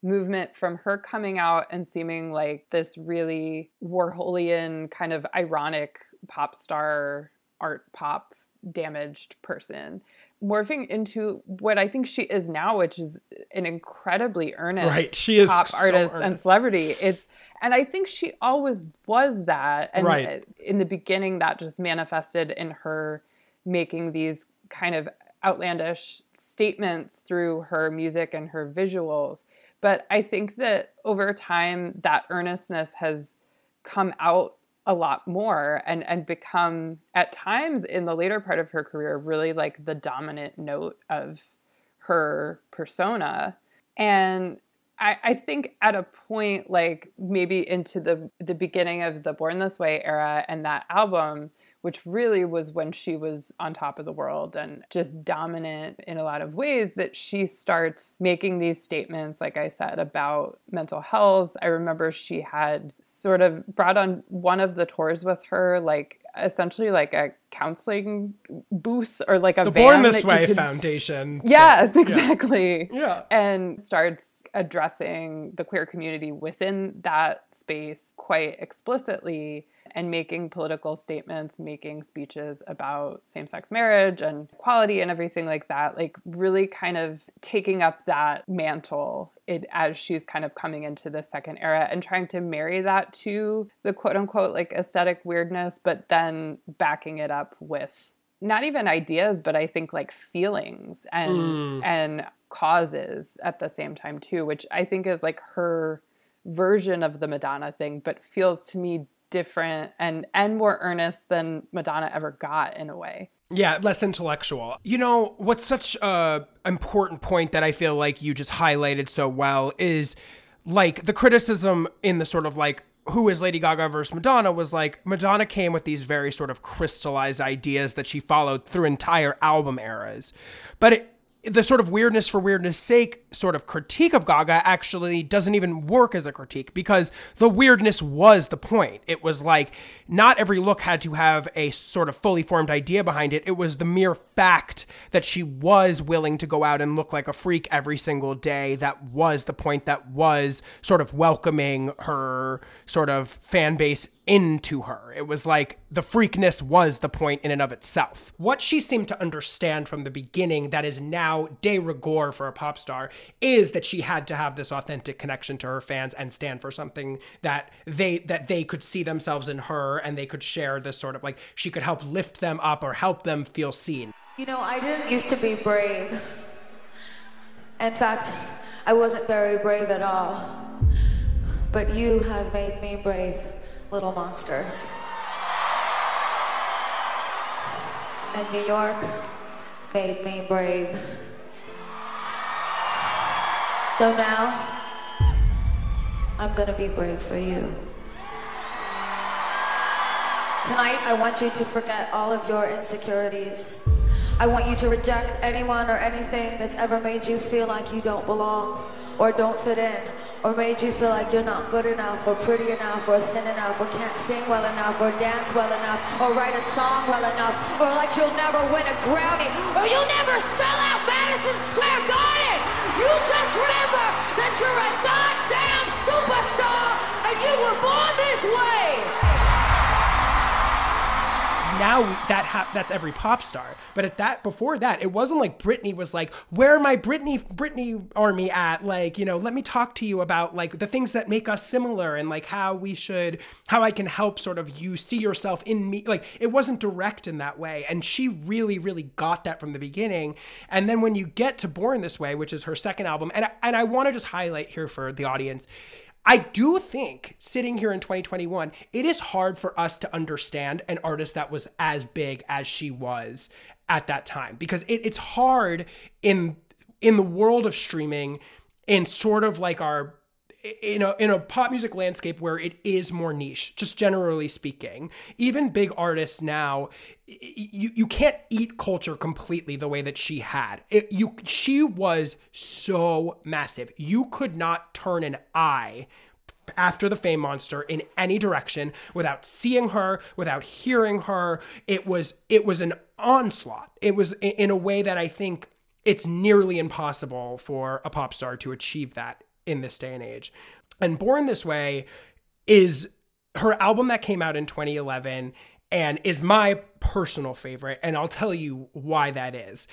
movement from her coming out and seeming like this really Warholian kind of ironic pop star, art pop damaged person, morphing into what I think she is now, which is an incredibly earnest right. she is pop so artist earnest. and celebrity. It's and I think she always was that. And right. in the beginning, that just manifested in her making these kind of outlandish statements through her music and her visuals. But I think that over time, that earnestness has come out a lot more and, and become at times in the later part of her career, really like the dominant note of her persona. And I, I think at a point, like maybe into the, the beginning of the Born This Way era and that album, which really was when she was on top of the world and just dominant in a lot of ways, that she starts making these statements, like I said, about mental health. I remember she had sort of brought on one of the tours with her, like essentially like a counseling booth or like a the van. The Born This Way could... Foundation. Yes, exactly. Yeah. yeah. And starts addressing the queer community within that space quite explicitly and making political statements, making speeches about same-sex marriage and equality and everything like that, like really kind of taking up that mantle it, as she's kind of coming into the second era and trying to marry that to the quote-unquote like aesthetic weirdness, but then backing it up with not even ideas, but I think like feelings and mm. and causes at the same time too, which I think is like her version of the Madonna thing, but feels to me different and and more earnest than Madonna ever got in a way. Yeah, less intellectual. You know, what's such a important point that I feel like you just highlighted so well is like the criticism in the sort of like who is Lady Gaga versus Madonna was like Madonna came with these very sort of crystallized ideas that she followed through entire album eras. But it the sort of weirdness for weirdness sake sort of critique of Gaga actually doesn't even work as a critique because the weirdness was the point. It was like not every look had to have a sort of fully formed idea behind it. It was the mere fact that she was willing to go out and look like a freak every single day. That was the point that was sort of welcoming her sort of fan base into her. It was like the freakness was the point in and of itself. What she seemed to understand from the beginning that is now de rigueur for a pop star is that she had to have this authentic connection to her fans and stand for something that they that they could see themselves in her and they could share this sort of like she could help lift them up or help them feel seen. You know, I didn't used to be brave. In fact, I wasn't very brave at all. But you have made me brave. Little Monsters. And New York made me brave. So now, I'm gonna be brave for you. Tonight, I want you to forget all of your insecurities. I want you to reject anyone or anything that's ever made you feel like you don't belong or don't fit in, or made you feel like you're not good enough, or pretty enough, or thin enough, or can't sing well enough, or dance well enough, or write a song well enough, or like you'll never win a Grammy, or you'll never sell out Madison Square Garden. You just remember that you're a goddamn superstar, and you were born this way. now that ha- that's every pop star. But at that, before that, it wasn't like Britney was like, where are my Britney Britney army at? Like, you know, let me talk to you about like the things that make us similar and like how we should, how I can help sort of you see yourself in me. Like, it wasn't direct in that way. And she really, really got that from the beginning. And then when you get to Born This Way, which is her second album, and I, and I want to just highlight here for the audience, I do think, sitting here in twenty twenty-one, it is hard for us to understand an artist that was as big as she was at that time, because it, it's hard in in the world of streaming, in sort of like our in a in a pop music landscape where it is more niche, just generally speaking. Even big artists now, you you can't eat culture completely the way that she had. It, you she was so massive. You could not turn an eye after the Fame Monster in any direction without seeing her, without hearing her. It was it was an onslaught. It was in a way that I think it's nearly impossible for a pop star to achieve that in this day and age. And Born This Way is her album that came out in twenty eleven and is my personal favorite. And I'll tell you why that is.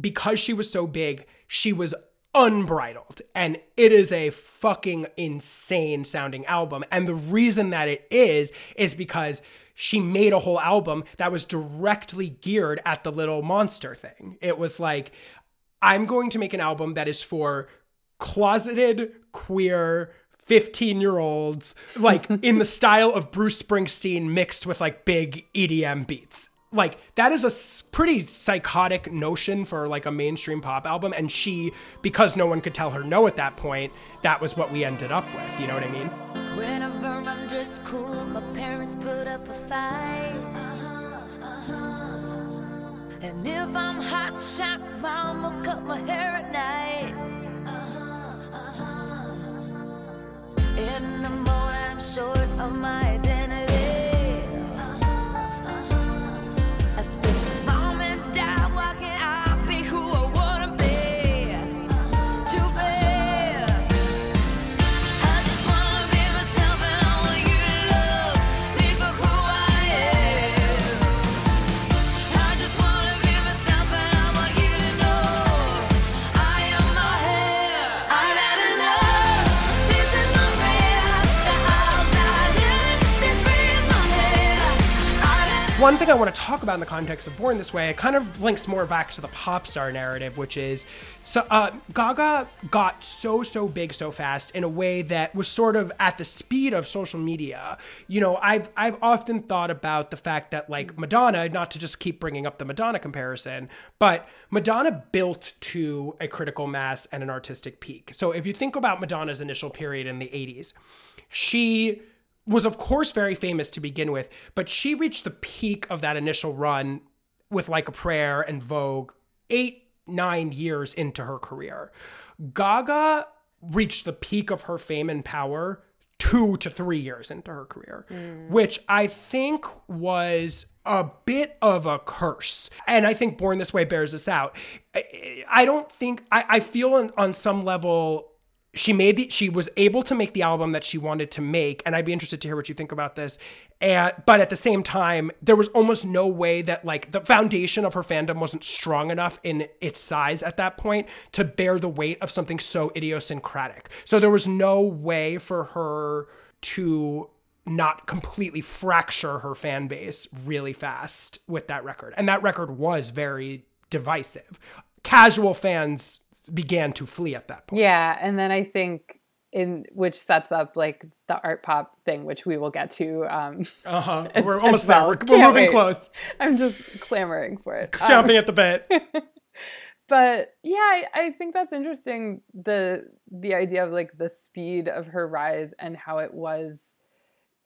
Because she was so big, she was unbridled, and it is a fucking insane sounding album. And the reason that it is, is because she made a whole album that was directly geared at the Little Monster thing. It was like, I'm going to make an album that is for closeted, queer, fifteen-year-olds, like, in the style of Bruce Springsteen mixed with, like, big E D M beats. Like, that is a pretty psychotic notion for, like, a mainstream pop album, and she, because no one could tell her no at that point, that was what we ended up with, you know what I mean? Whenever I'm dressed cool, my parents put up a fight. Uh-huh, uh-huh. And if I'm hot shot, mama cut my hair at night. In the morning, I'm short of my identity. Uh-huh, uh-huh. I spend the moment down walking, I'll be who I wanna be. Uh-huh. To be. I just wanna be myself, and I want you to love me for who I am. I just wanna be myself, and I want you to know I am my hair. I've had enough. One thing I want to talk about in the context of Born This Way, it kind of links more back to the pop star narrative, which is so uh, Gaga got so, so big so fast in a way that was sort of at the speed of social media. You know, I've I've often thought about the fact that, like, Madonna, not to just keep bringing up the Madonna comparison, but Madonna built to a critical mass and an artistic peak. So if you think about Madonna's initial period in the eighties, she was of course very famous to begin with, but she reached the peak of that initial run with Like a Prayer and Vogue eight, nine years into her career. Gaga reached the peak of her fame and power two to three years into her career, mm. which I think was a bit of a curse. And I think Born This Way bears this out. I, I don't think, I, I feel on, on some level, She made the, she was able to make the album that she wanted to make, and I'd be interested to hear what you think about this. And but at the same time, there was almost no way that, like, the foundation of her fandom wasn't strong enough in its size at that point to bear the weight of something so idiosyncratic. So there was no way for her to not completely fracture her fan base really fast with that record. And that record was very divisive. Casual fans began to flee at that point. Yeah, and then I think in which sets up, like, the art pop thing, which we will get to. Um, uh huh. We're almost well. there. We're, we're moving wait. close. I'm just clamoring for it. Jumping um, at the bit. But yeah, I, I think that's interesting. The the idea of, like, the speed of her rise and how it was,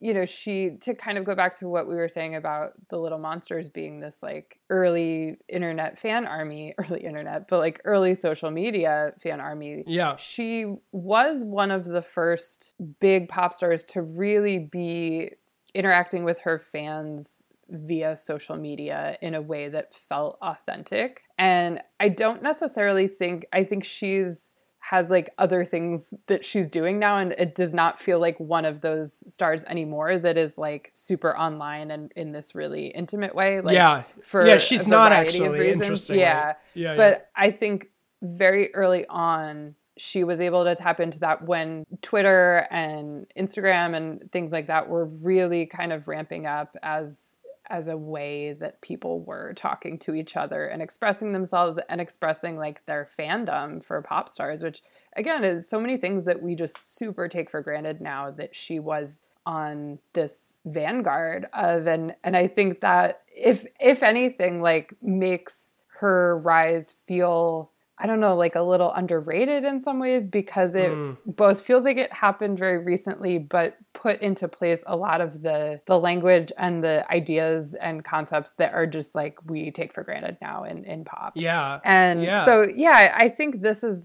you know, she, to kind of go back to what we were saying about the Little Monsters being this, like, early internet fan army, early internet, but, like, early social media fan army. Yeah. She was one of the first big pop stars to really be interacting with her fans via social media in a way that felt authentic. And I don't necessarily think, I think she's has like other things that she's doing now, and it does not feel like one of those stars anymore that is like super online and in this really intimate way. Like, yeah, for yeah, she's not actually interesting. Yeah, yeah. But yeah. I think very early on, she was able to tap into that when Twitter and Instagram and things like that were really kind of ramping up as as a way that people were talking to each other and expressing themselves and expressing like their fandom for pop stars, which again is so many things that we just super take for granted now that she was on this vanguard of. And, and I think that if, if anything, like makes her rise feel, I don't know, like a little underrated in some ways, because it mm. both feels like it happened very recently, but put into place a lot of the the language and the ideas and concepts that are just like we take for granted now in, in pop. Yeah. And yeah. so, yeah, I think this is,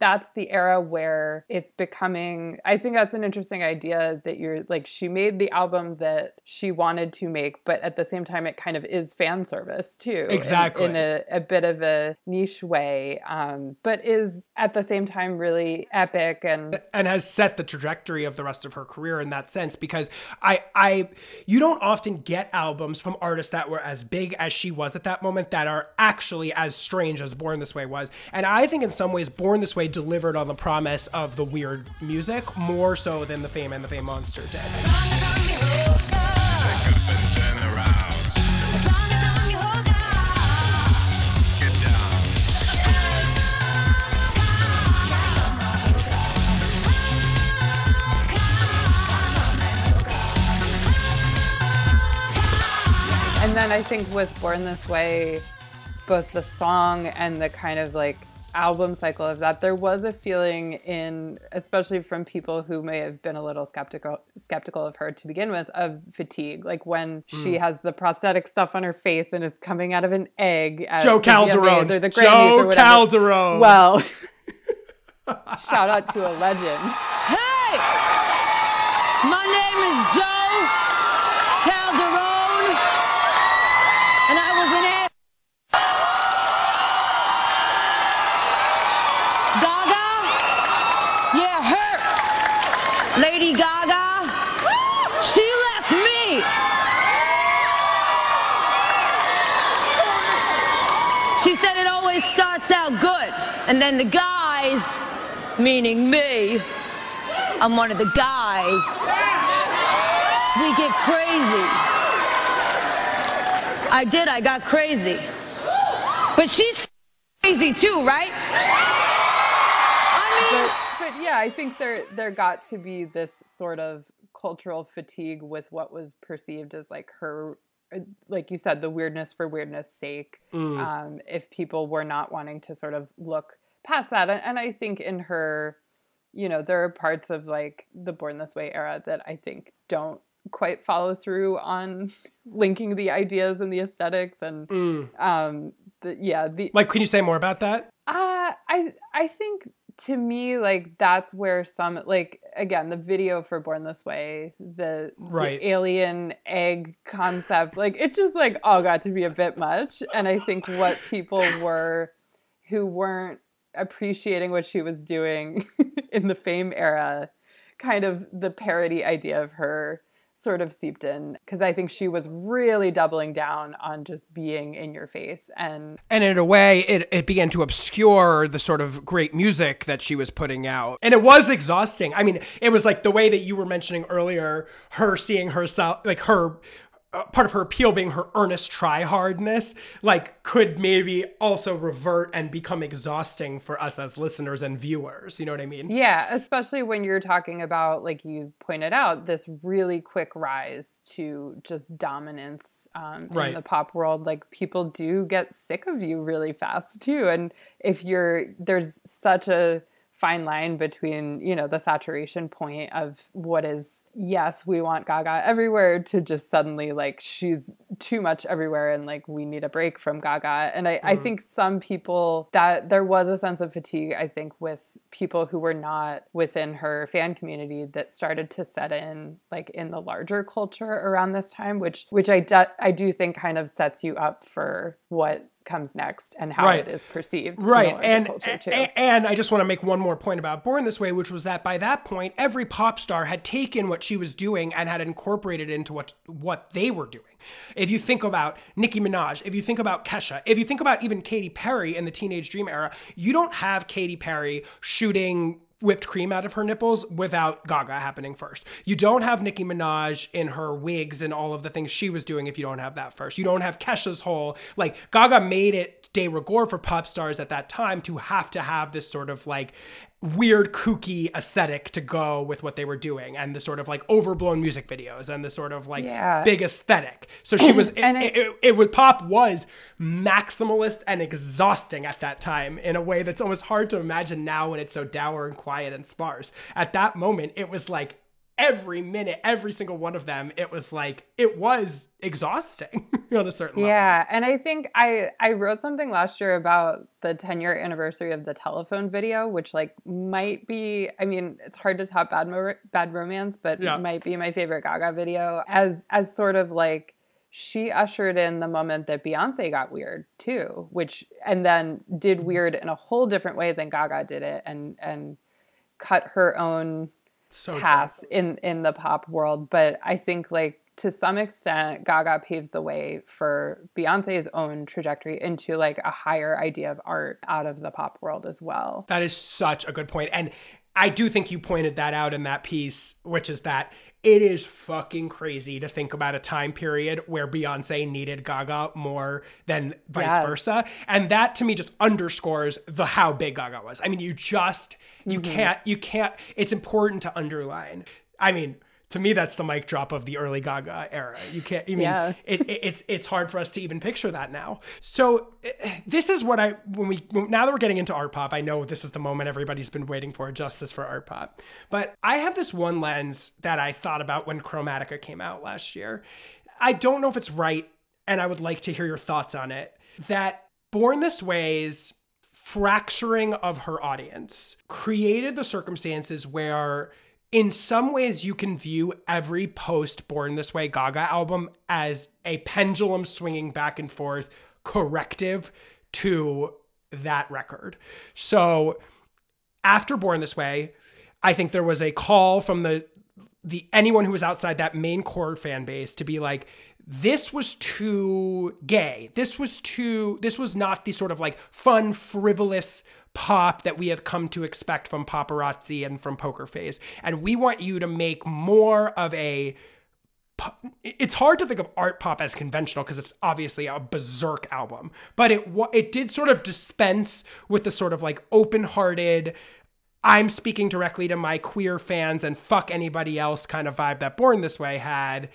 that's the era where it's becoming, I think that's an interesting idea that you're like, she made the album that she wanted to make, but at the same time, it kind of is fan service too. Exactly. In, in a, a bit of a niche way, um, but is at the same time really epic and... And has set the trajectory of the rest of her career in that sense, because I, I, you don't often get albums from artists that were as big as she was at that moment that are actually as strange as Born This Way was. And I think in some ways, Born This Way delivered on the promise of the weird music more so than The Fame and The Fame Monster did. And then I think with Born This Way, both the song and the kind of like album cycle of that, there was a feeling in, especially from people who may have been a little skeptical skeptical of her to begin with, of fatigue. Like when mm. she has the prosthetic stuff on her face and is coming out of an egg at Joe Calderone or the Grammys or whatever. Joe Calderone. Well, shout out to a legend. Hey, my name is Joe Calderone, and I was an egg. Lady Gaga, she left me. She said it always starts out good, and then the guys, meaning me, I'm one of the guys, we get crazy. I did, I got crazy. But she's crazy too, right? I mean... But yeah, I think there there got to be this sort of cultural fatigue with what was perceived as like her, like you said, the weirdness for weirdness sake. Mm. Um, if people were not wanting to sort of look past that. And, and I think in her, you know, there are parts of like the Born This Way era that I think don't quite follow through on linking the ideas and the aesthetics and mm. um, the, yeah. The, like, can you say more about that? Uh, I I think... To me, like, that's where some, like, again, the video for Born This Way, the, right. the alien egg concept, like, it just, like, all got to be a bit much. And I think what people were, who weren't appreciating what she was doing in the Fame era, kind of the parody idea of her sort of seeped in, because I think she was really doubling down on just being in your face. And and in a way, it, it began to obscure the sort of great music that she was putting out. And it was exhausting. I mean, it was like the way that you were mentioning earlier, her seeing herself, like her... part of her appeal being her earnest try-hardness, like, could maybe also revert and become exhausting for us as listeners and viewers. You know what I mean? Yeah, especially when you're talking about, like you pointed out, this really quick rise to just dominance um, right. in the pop world. Like, people do get sick of you really fast, too. And if you're... There's such a... fine line between, you know, the saturation point of what is, yes, we want Gaga everywhere, to just suddenly like she's too much everywhere and like we need a break from Gaga. And I, mm. I think some people, that there was a sense of fatigue, I think, with people who were not within her fan community that started to set in like in the larger culture around this time, which which I do, I do think kind of sets you up for what comes next and how right. it is perceived. Right. And, and, too. and I just want to make one more point about Born This Way, which was that by that point, every pop star had taken what she was doing and had incorporated it into what, what they were doing. If you think about Nicki Minaj, if you think about Kesha, if you think about even Katy Perry in the Teenage Dream era, you don't have Katy Perry shooting whipped cream out of her nipples without Gaga happening first. You don't have Nicki Minaj in her wigs and all of the things she was doing if you don't have that first. You don't have Kesha's whole, like, Gaga made it de rigueur for pop stars at that time to have to have this sort of like weird kooky aesthetic to go with what they were doing, and the sort of like overblown music videos and the sort of like yeah. big aesthetic. So she was, it, I, it, it, it was, pop was maximalist and exhausting at that time in a way that's almost hard to imagine now when it's so dour and quiet and sparse. At that moment, it was like every minute, every single one of them, it was like, it was exhausting on a certain level. Yeah. And I think I, I wrote something last year about the ten year anniversary of the Telephone video, which like might be, I mean, it's hard to top Bad, Mo- Bad Romance, but yeah. it might be my favorite Gaga video as, as sort of like, she ushered in the moment that Beyonce got weird too, which, and then did weird in a whole different way than Gaga did it, and, and cut her own So path true. in in the pop world. But I think like to some extent Gaga paves the way for Beyonce's own trajectory into like a higher idea of art out of the pop world as well. That is such a good point. And I do think you pointed that out in that piece, which is that it is fucking crazy to think about a time period where Beyonce needed Gaga more than vice yes. versa. And that to me just underscores the how big Gaga was. I mean, you just, you mm-hmm. can't, you can't, it's important to underline. I mean, to me, that's the mic drop of the early Gaga era. You can't, I mean, yeah. it, it, it's it's hard for us to even picture that now. So this is what I, when we, now that we're getting into Art Pop, I know this is the moment everybody's been waiting for, justice for Art Pop. But I have this one lens that I thought about when Chromatica came out last year. I don't know if it's right, and I would like to hear your thoughts on it, that Born This Way's fracturing of her audience created the circumstances where in some ways, you can view every post-Born This Way Gaga album as a pendulum swinging back and forth corrective to that record. So after Born This Way, I think there was a call from the the anyone who was outside that main core fan base to be like, this was too gay. This was too, this was not the sort of like fun, frivolous pop that we have come to expect from Paparazzi and from Poker Face. And we want you to make more of a, it's hard to think of Art Pop as conventional because it's obviously a berserk album, but it it did sort of dispense with the sort of like open-hearted, I'm speaking directly to my queer fans and fuck anybody else kind of vibe that Born This Way had.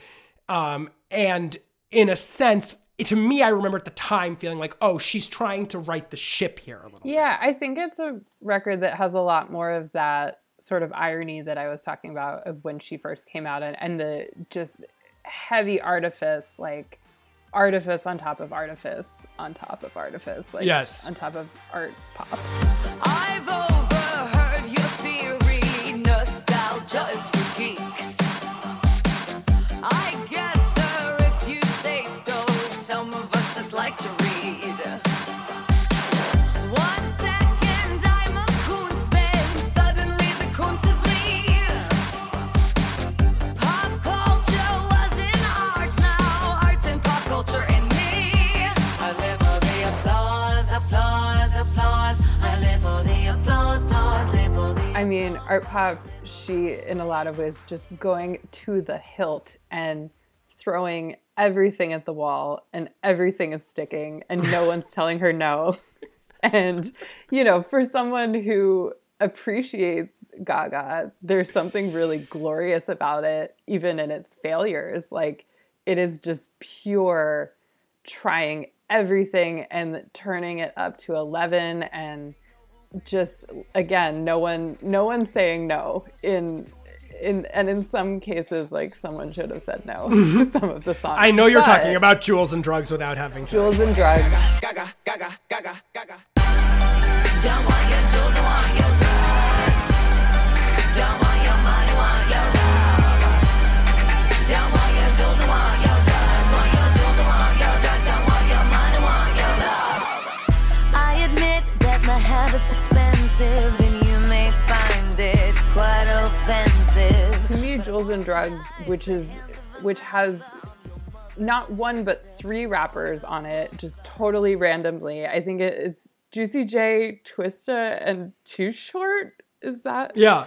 Um, and in a sense, to me, I remember at the time feeling like, oh, she's trying to right the ship here a little yeah, bit. Yeah, I think it's a record that has a lot more of that sort of irony that I was talking about of when she first came out, and, and the just heavy artifice, like artifice on top of artifice on top of artifice, like yes. on top of Art Pop. I've overheard your theory, nostalgia is for geeks. I guess just like to read. One second I'm a Kunstman, suddenly the Kunst is me. Pop culture was in art, now art's in pop culture in me. I live for the applause, applause, applause. I live for the applause, applause, live for the applause. I mean, Art Pop, she in a lot of ways just going to the hilt and throwing everything at the wall, and everything is sticking, and no one's telling her no. And, you know, for someone who appreciates Gaga, there's something really glorious about it, even in its failures. Like, it is just pure trying everything and turning it up to eleven, and just, again, no one, no one saying no in... In, and in some cases, like, someone should have said no mm-hmm. to some of the songs. I know you're but talking about Jewels and Drugs without having to. Jewels and Drugs. Gaga, Gaga, Gaga, Gaga. Don't want your jewels, don't want your drugs. Don't want your money, want your love. Don't want your jewels, don't want your drugs. Want your jewels, don't want your drugs. Don't want your money, want your love. Angels and Drugs, which is which has not one but three rappers on it, just totally randomly. I think it's Juicy J, Twista, and Too Short. Is that? Yeah.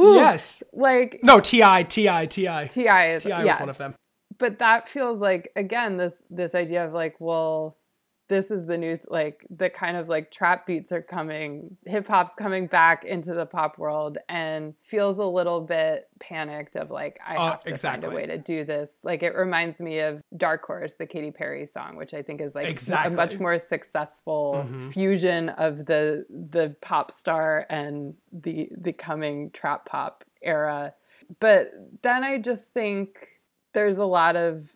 Ooh, yes. Like no, T I, T I, T I. T I is T I yes. was one of them. But that feels like, again, this this idea of like, well, this is the new, like the kind of like trap beats are coming, hip hop's coming back into the pop world, and feels a little bit panicked of like, I have uh, to exactly. find a way to do this. Like it reminds me of Dark Horse, the Katy Perry song, which I think is like exactly. a much more successful mm-hmm. fusion of the the pop star and the the coming trap pop era. But then I just think there's a lot of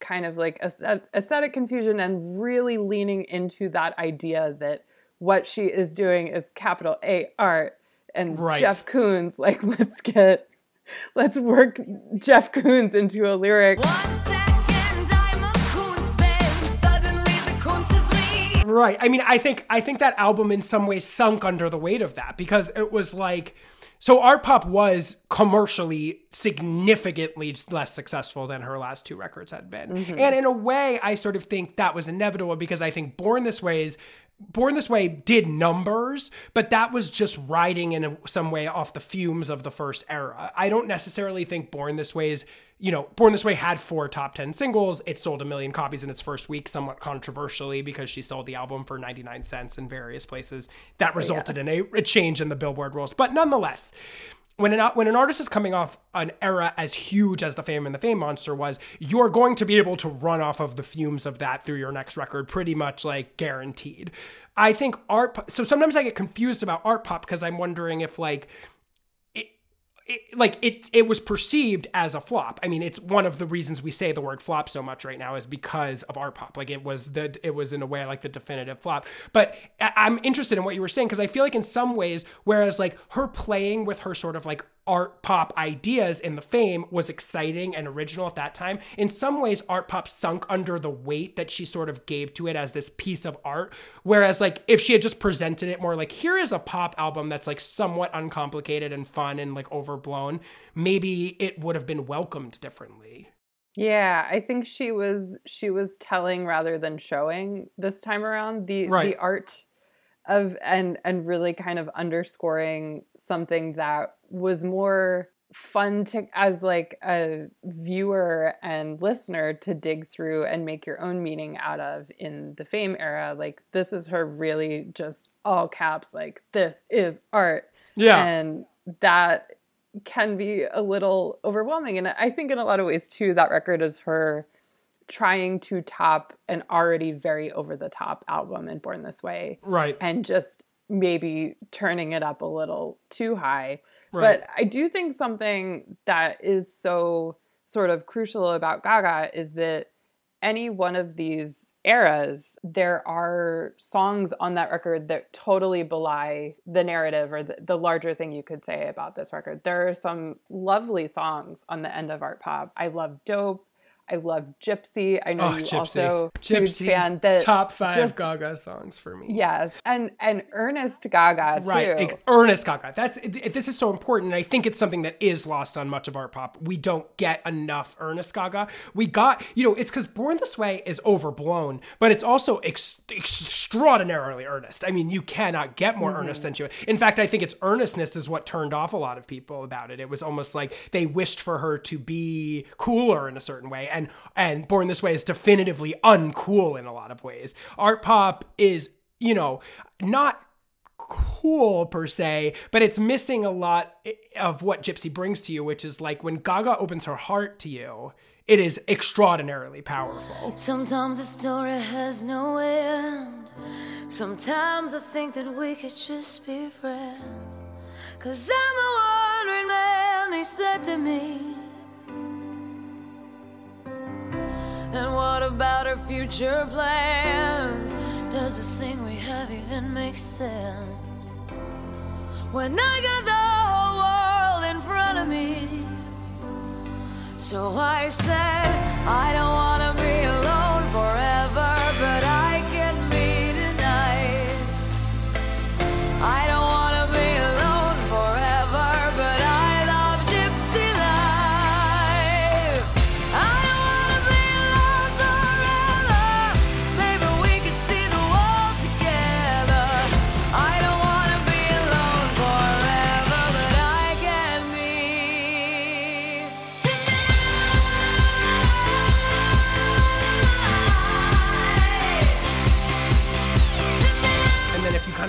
kind of like aesthetic confusion and really leaning into that idea that what she is doing is capital A art and right. Jeff Koons. Like, let's get, let's work Jeff Koons into a lyric. One second, I'm a Koonsman. Suddenly the Koons is me. Right. I mean, I think, I think that album in some ways sunk under the weight of that because it was like, so Art Pop was commercially significantly less successful than her last two records had been. Mm-hmm. And in a way, I sort of think that was inevitable because I think Born This Way is Born This Way did numbers, but that was just riding in a, some way off the fumes of the first era. I don't necessarily think Born This Way is, you know, Born This Way had four top ten singles. It sold a million copies in its first week, somewhat controversially, because she sold the album for ninety-nine cents in various places. That resulted yeah. in a, a change in the Billboard rules. But nonetheless, when an, when an artist is coming off an era as huge as The Fame and The Fame Monster was, you're going to be able to run off of the fumes of that through your next record, pretty much like guaranteed. I think Art, so sometimes I get confused about Art Pop because I'm wondering if like, It, like it it was perceived as a flop. I mean, it's one of the reasons we say the word flop so much right now is because of Art Pop. Like it was the it was in a way like the definitive flop. But I'm interested in what you were saying because I feel like in some ways, whereas like her playing with her sort of like Art Pop ideas in The Fame was exciting and original at that time, in some ways Art Pop sunk under the weight that she sort of gave to it as this piece of art, whereas like if she had just presented it more like, here is a pop album that's like somewhat uncomplicated and fun and like overblown, maybe it would have been welcomed differently. Yeah, I think she was she was telling rather than showing this time around the right. the art of and and really kind of underscoring something that was more fun to as like a viewer and listener to dig through and make your own meaning out of in the Fame era. Like this is her really just all caps like this is art. Yeah. And that can be a little overwhelming. And I think in a lot of ways too, that record is her trying to top an already very over-the-top album in Born This Way. Right. And just maybe turning it up a little too high. Right. But I do think something that is so sort of crucial about Gaga is that any one of these eras, there are songs on that record that totally belie the narrative or the, the larger thing you could say about this record. There are some lovely songs on the end of Art Pop. I love Dope. I love Gypsy. I know oh, you Gypsy. also Gypsy, huge fan. That top five just, Gaga songs for me. Yes, and and Earnest Gaga too. Right, Earnest Gaga. That's this is so important, and I think it's something that is lost on much of Art Pop. We don't get enough Earnest Gaga. We got, you know, it's because Born This Way is overblown, but it's also ex- extraordinarily earnest. I mean, you cannot get more mm-hmm. earnest than she. In fact, I think its earnestness is what turned off a lot of people about it. It was almost like they wished for her to be cooler in a certain way. And and Born This Way is definitively uncool in a lot of ways. Art Pop is, you know, not cool per se, but it's missing a lot of what Gypsy brings to you, which is like when Gaga opens her heart to you, it is extraordinarily powerful. Sometimes the story has no end. Sometimes I think that we could just be friends. 'Cause I'm a wandering man, he said to me. And what about our future plans? Does this thing we have even make sense? When I got the whole world in front of me, so I said, I don't want to be alone forever, but I can be tonight. I don't want to be alone forever, but I love gypsy life.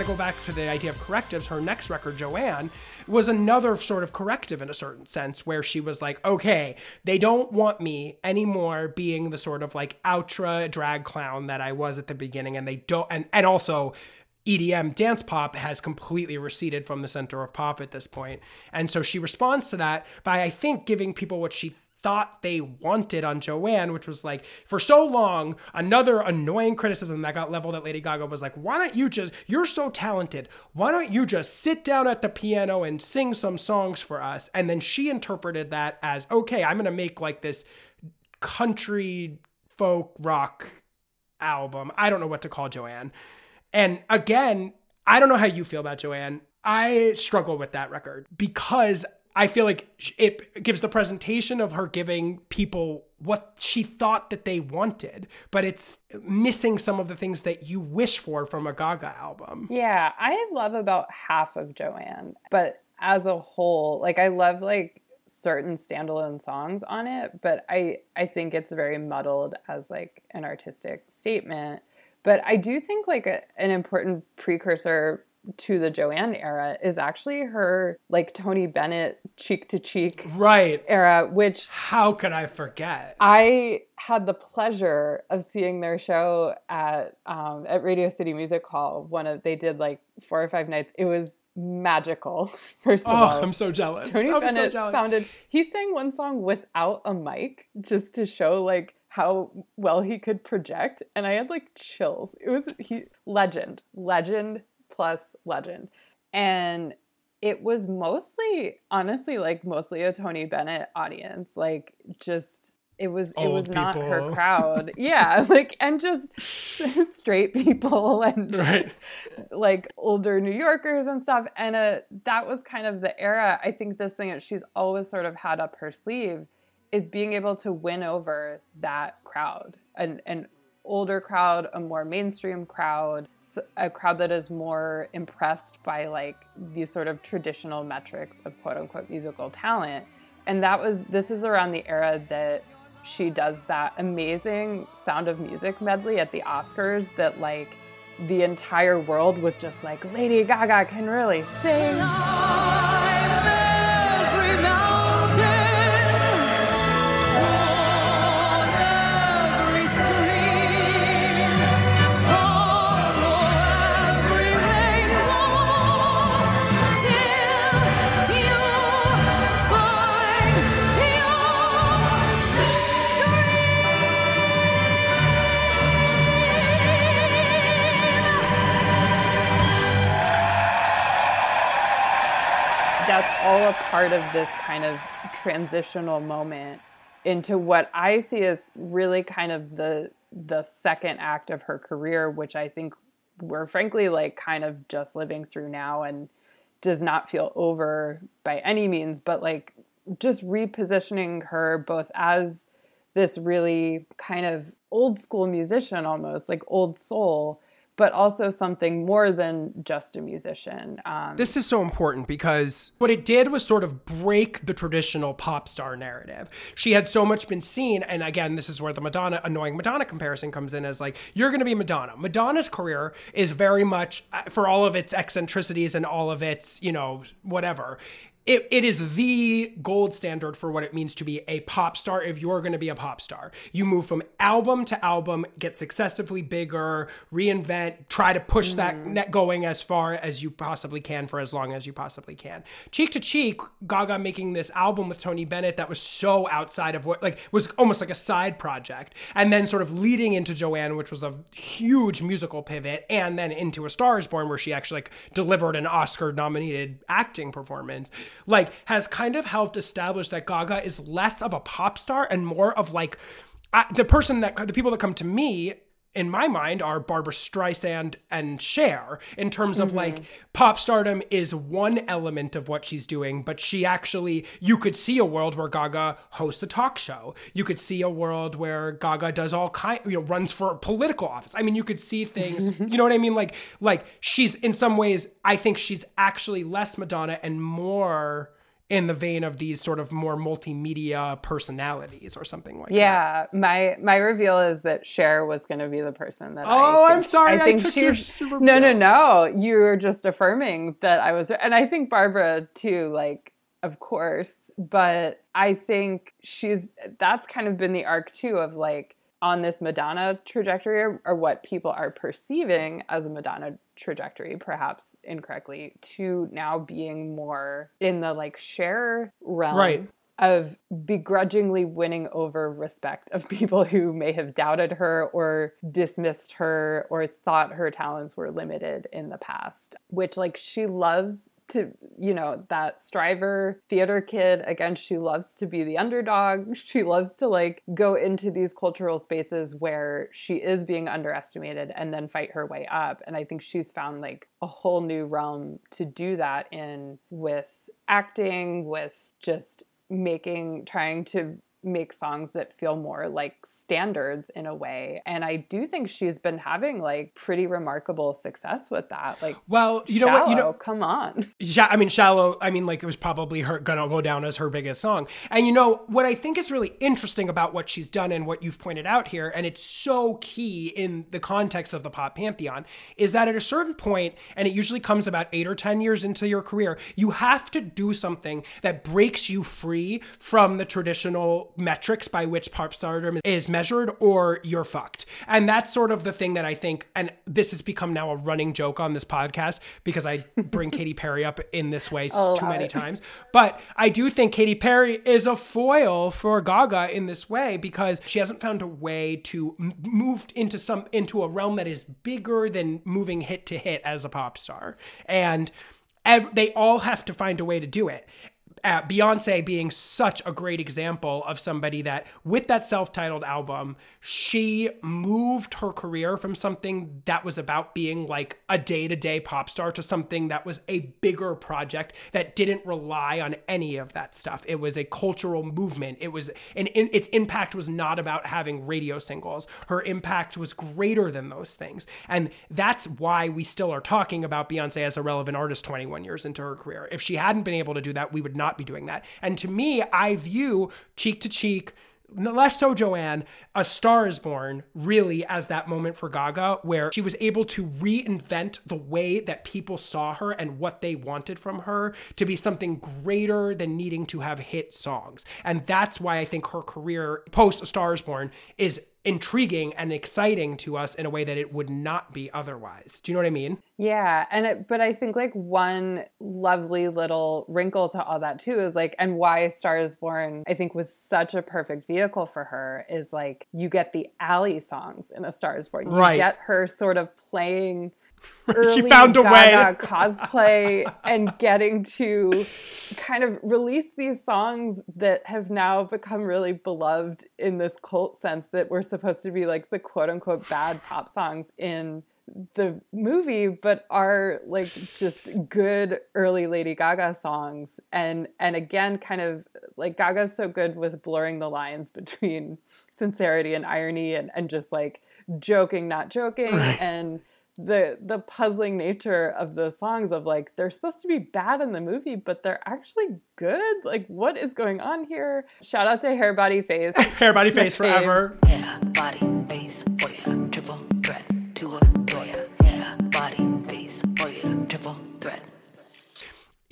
to go back to the idea of correctives, her next record, Joanne, was another sort of corrective in a certain sense, where she was like, okay, they don't want me anymore being the sort of like outra drag clown that I was at the beginning, and they don't, and, and also E D M dance pop has completely receded from the center of pop at this point. And so she responds to that by, I think, giving people what she thought they wanted on Joanne, which was like, for so long, another annoying criticism that got leveled at Lady Gaga was like, why don't you just, you're so talented, why don't you just sit down at the piano and sing some songs for us? And then she interpreted that as, okay, I'm going to make like this country folk rock album. I don't know what to call Joanne. And again, I don't know how you feel about Joanne. I struggle with that record because I feel like it gives the presentation of her giving people what she thought that they wanted, but it's missing some of the things that you wish for from a Gaga album. Yeah, I love about half of Joanne, but as a whole, like I love like certain standalone songs on it, but I, I think it's very muddled as like an artistic statement. But I do think like a, an important precursor to the Joanne era is actually her like Tony Bennett Cheek to Cheek right era, which how could I forget? I had the pleasure of seeing their show at um at Radio City Music Hall. One of they did like four or five nights. It was magical. First of oh, all, I'm so jealous. Tony I'm Bennett so jealous. sounded. He sang one song without a mic just to show like how well he could project, and I had like chills. It was he legend, legend. plus legend. And it was mostly, honestly, like mostly a Tony Bennett audience. Like just, it was, Old it was people. Not her crowd. Yeah. Like, and just straight people and right. like older New Yorkers and stuff. And uh, that was kind of the era. I think this thing that she's always sort of had up her sleeve is being able to win over that crowd and, and, older crowd, a more mainstream crowd, a crowd that is more impressed by like these sort of traditional metrics of quote unquote musical talent. And that was, this is around the era that she does that amazing Sound of Music medley at the Oscars that like the entire world was just like, Lady Gaga can really sing. All a part of this kind of transitional moment into what I see as really kind of the the second act of her career, which I think we're frankly like kind of just living through now and does not feel over by any means, but like just repositioning her both as this really kind of old school musician almost, like old soul, but also something more than just a musician. Um, this is so important because what it did was sort of break the traditional pop star narrative. She had so much been seen, and again, this is where the Madonna, annoying Madonna comparison comes in as like, you're going to be Madonna. Madonna's career is very much, for all of its eccentricities and all of its, you know, whatever, It It is the gold standard for what it means to be a pop star. If you're going to be a pop star, you move from album to album, get successively bigger, reinvent, try to push mm. that net going as far as you possibly can for as long as you possibly can. Cheek to Cheek, Gaga making this album with Tony Bennett that was so outside of what, like, was almost like a side project. And then sort of leading into Joanne, which was a huge musical pivot, and then into A Star is Born, where she actually, like, delivered an Oscar-nominated acting performance. Like, has kind of helped establish that Gaga is less of a pop star and more of like I, the person that the people that come to me in my mind are Barbra Streisand and Cher in terms of mm-hmm. like pop stardom is one element of what she's doing, but she actually, you could see a world where Gaga hosts a talk show. You could see a world where Gaga does all kind, you know, runs for political office. I mean, you could see things, you know what I mean? Like, like she's in some ways, I think she's actually less Madonna and more in the vein of these sort of more multimedia personalities or something like yeah, that. Yeah, my my reveal is that Cher was going to be the person that. Oh, I think, I'm sorry. I, think I took your super No, no, no. You were just affirming that I was, and I think Barbara too. Like, of course, but I think she's. That's kind of been the arc too of like on this Madonna trajectory, or, or what people are perceiving as a Madonna trajectory, perhaps incorrectly, to now being more in the like Cher realm right. of begrudgingly winning over respect of people who may have doubted her or dismissed her or thought her talents were limited in the past, which like she loves to, you know, that striver theater kid. Again, she loves to be the underdog. She loves to like go into these cultural spaces where she is being underestimated and then fight her way up. And I think she's found like a whole new realm to do that in, with acting, with just making, trying to make songs that feel more like standards in a way. And I do think she's been having like pretty remarkable success with that. Like, well, you know, Shallow, what, you know, come on. Yeah. I mean, Shallow, I mean, like it was probably her gonna go down as her biggest song. And you know, what I think is really interesting about what she's done and what you've pointed out here, and it's so key in the context of the pop pantheon, is that at a certain point, and it usually comes about eight or ten years into your career, you have to do something that breaks you free from the traditional metrics by which pop stardom is measured, or you're fucked. And that's sort of the thing that I think, and this has become now a running joke on this podcast because I bring Katy Perry up in this way oh, too many it. times. But I do think Katy Perry is a foil for Gaga in this way, because she hasn't found a way to move into some, into a realm that is bigger than moving hit to hit as a pop star. And ev- they all have to find a way to do it. Uh, Beyonce being such a great example of somebody that with that self-titled album, she moved her career from something that was about being like a day-to-day pop star to something that was a bigger project that didn't rely on any of that stuff. It was a cultural movement. It was, and its impact was not about having radio singles. Her impact was greater than those things. And that's why we still are talking about Beyonce as a relevant artist twenty-one years into her career. If she hadn't been able to do that, we would not be doing that. And to me, I view Cheek to Cheek, less so Joanne, A Star is Born, really as that moment for Gaga where she was able to reinvent the way that people saw her and what they wanted from her to be something greater than needing to have hit songs. And that's why I think her career post A Star is Born is intriguing and exciting to us in a way that it would not be otherwise. Do you know what I mean? Yeah. And it, but I think like one lovely little wrinkle to all that too is like, and why A Star is Born, I think, was such a perfect vehicle for her is like, you get the alley songs in A Star is Born. You right. get her sort of playing early she found a Gaga way. cosplay and getting to kind of release these songs that have now become really beloved in this cult sense that were supposed to be like the quote unquote bad pop songs in the movie, but are like just good early Lady Gaga songs. And and again, kind of like Gaga's so good with blurring the lines between sincerity and irony and, and just like joking, not joking. And the the puzzling nature of those songs of like, they're supposed to be bad in the movie, but they're actually good. Like, what is going on here? Shout out to Hair, Body, Face. Hair, Body, Face forever. Hair, Body, Face, for ya, triple threat to adore ya. Hair, Body, Face, for ya, triple threat.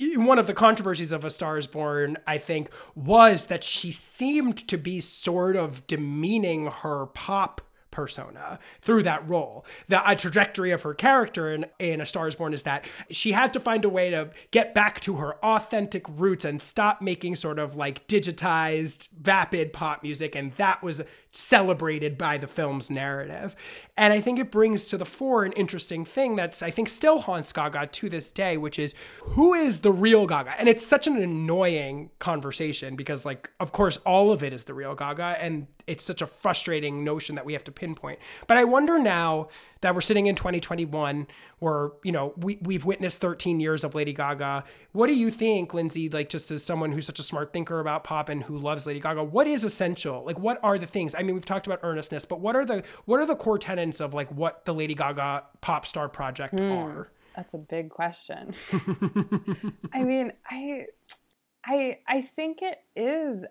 One of the controversies of A Star is Born, I think, was that she seemed to be sort of demeaning her pop persona through that role. The uh, trajectory of her character in, in A Star is Born is that she had to find a way to get back to her authentic roots and stop making sort of like digitized, vapid pop music. And that was celebrated by the film's narrative. And I think it brings to the fore an interesting thing that's, I think, still haunts Gaga to this day, which is who is the real Gaga? And it's such an annoying conversation because, like, of course, all of it is the real Gaga. And it's such a frustrating notion that we have to pinpoint. But I wonder now that we're sitting in twenty twenty-one where, you know, we, we've witnessed thirteen years of Lady Gaga. What do you think, Lindsay, like just as someone who's such a smart thinker about pop and who loves Lady Gaga, what is essential? Like, what are the things? I mean, we've talked about earnestness, but what are the, what are the core tenets of like what the Lady Gaga pop star project mm, are? That's a big question. I mean, I... I I think it is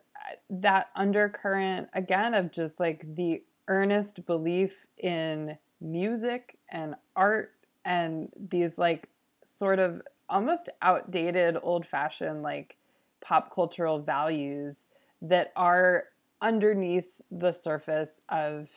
that undercurrent, again, of just like the earnest belief in music and art and these like sort of almost outdated, old-fashioned like pop cultural values that are underneath the surface of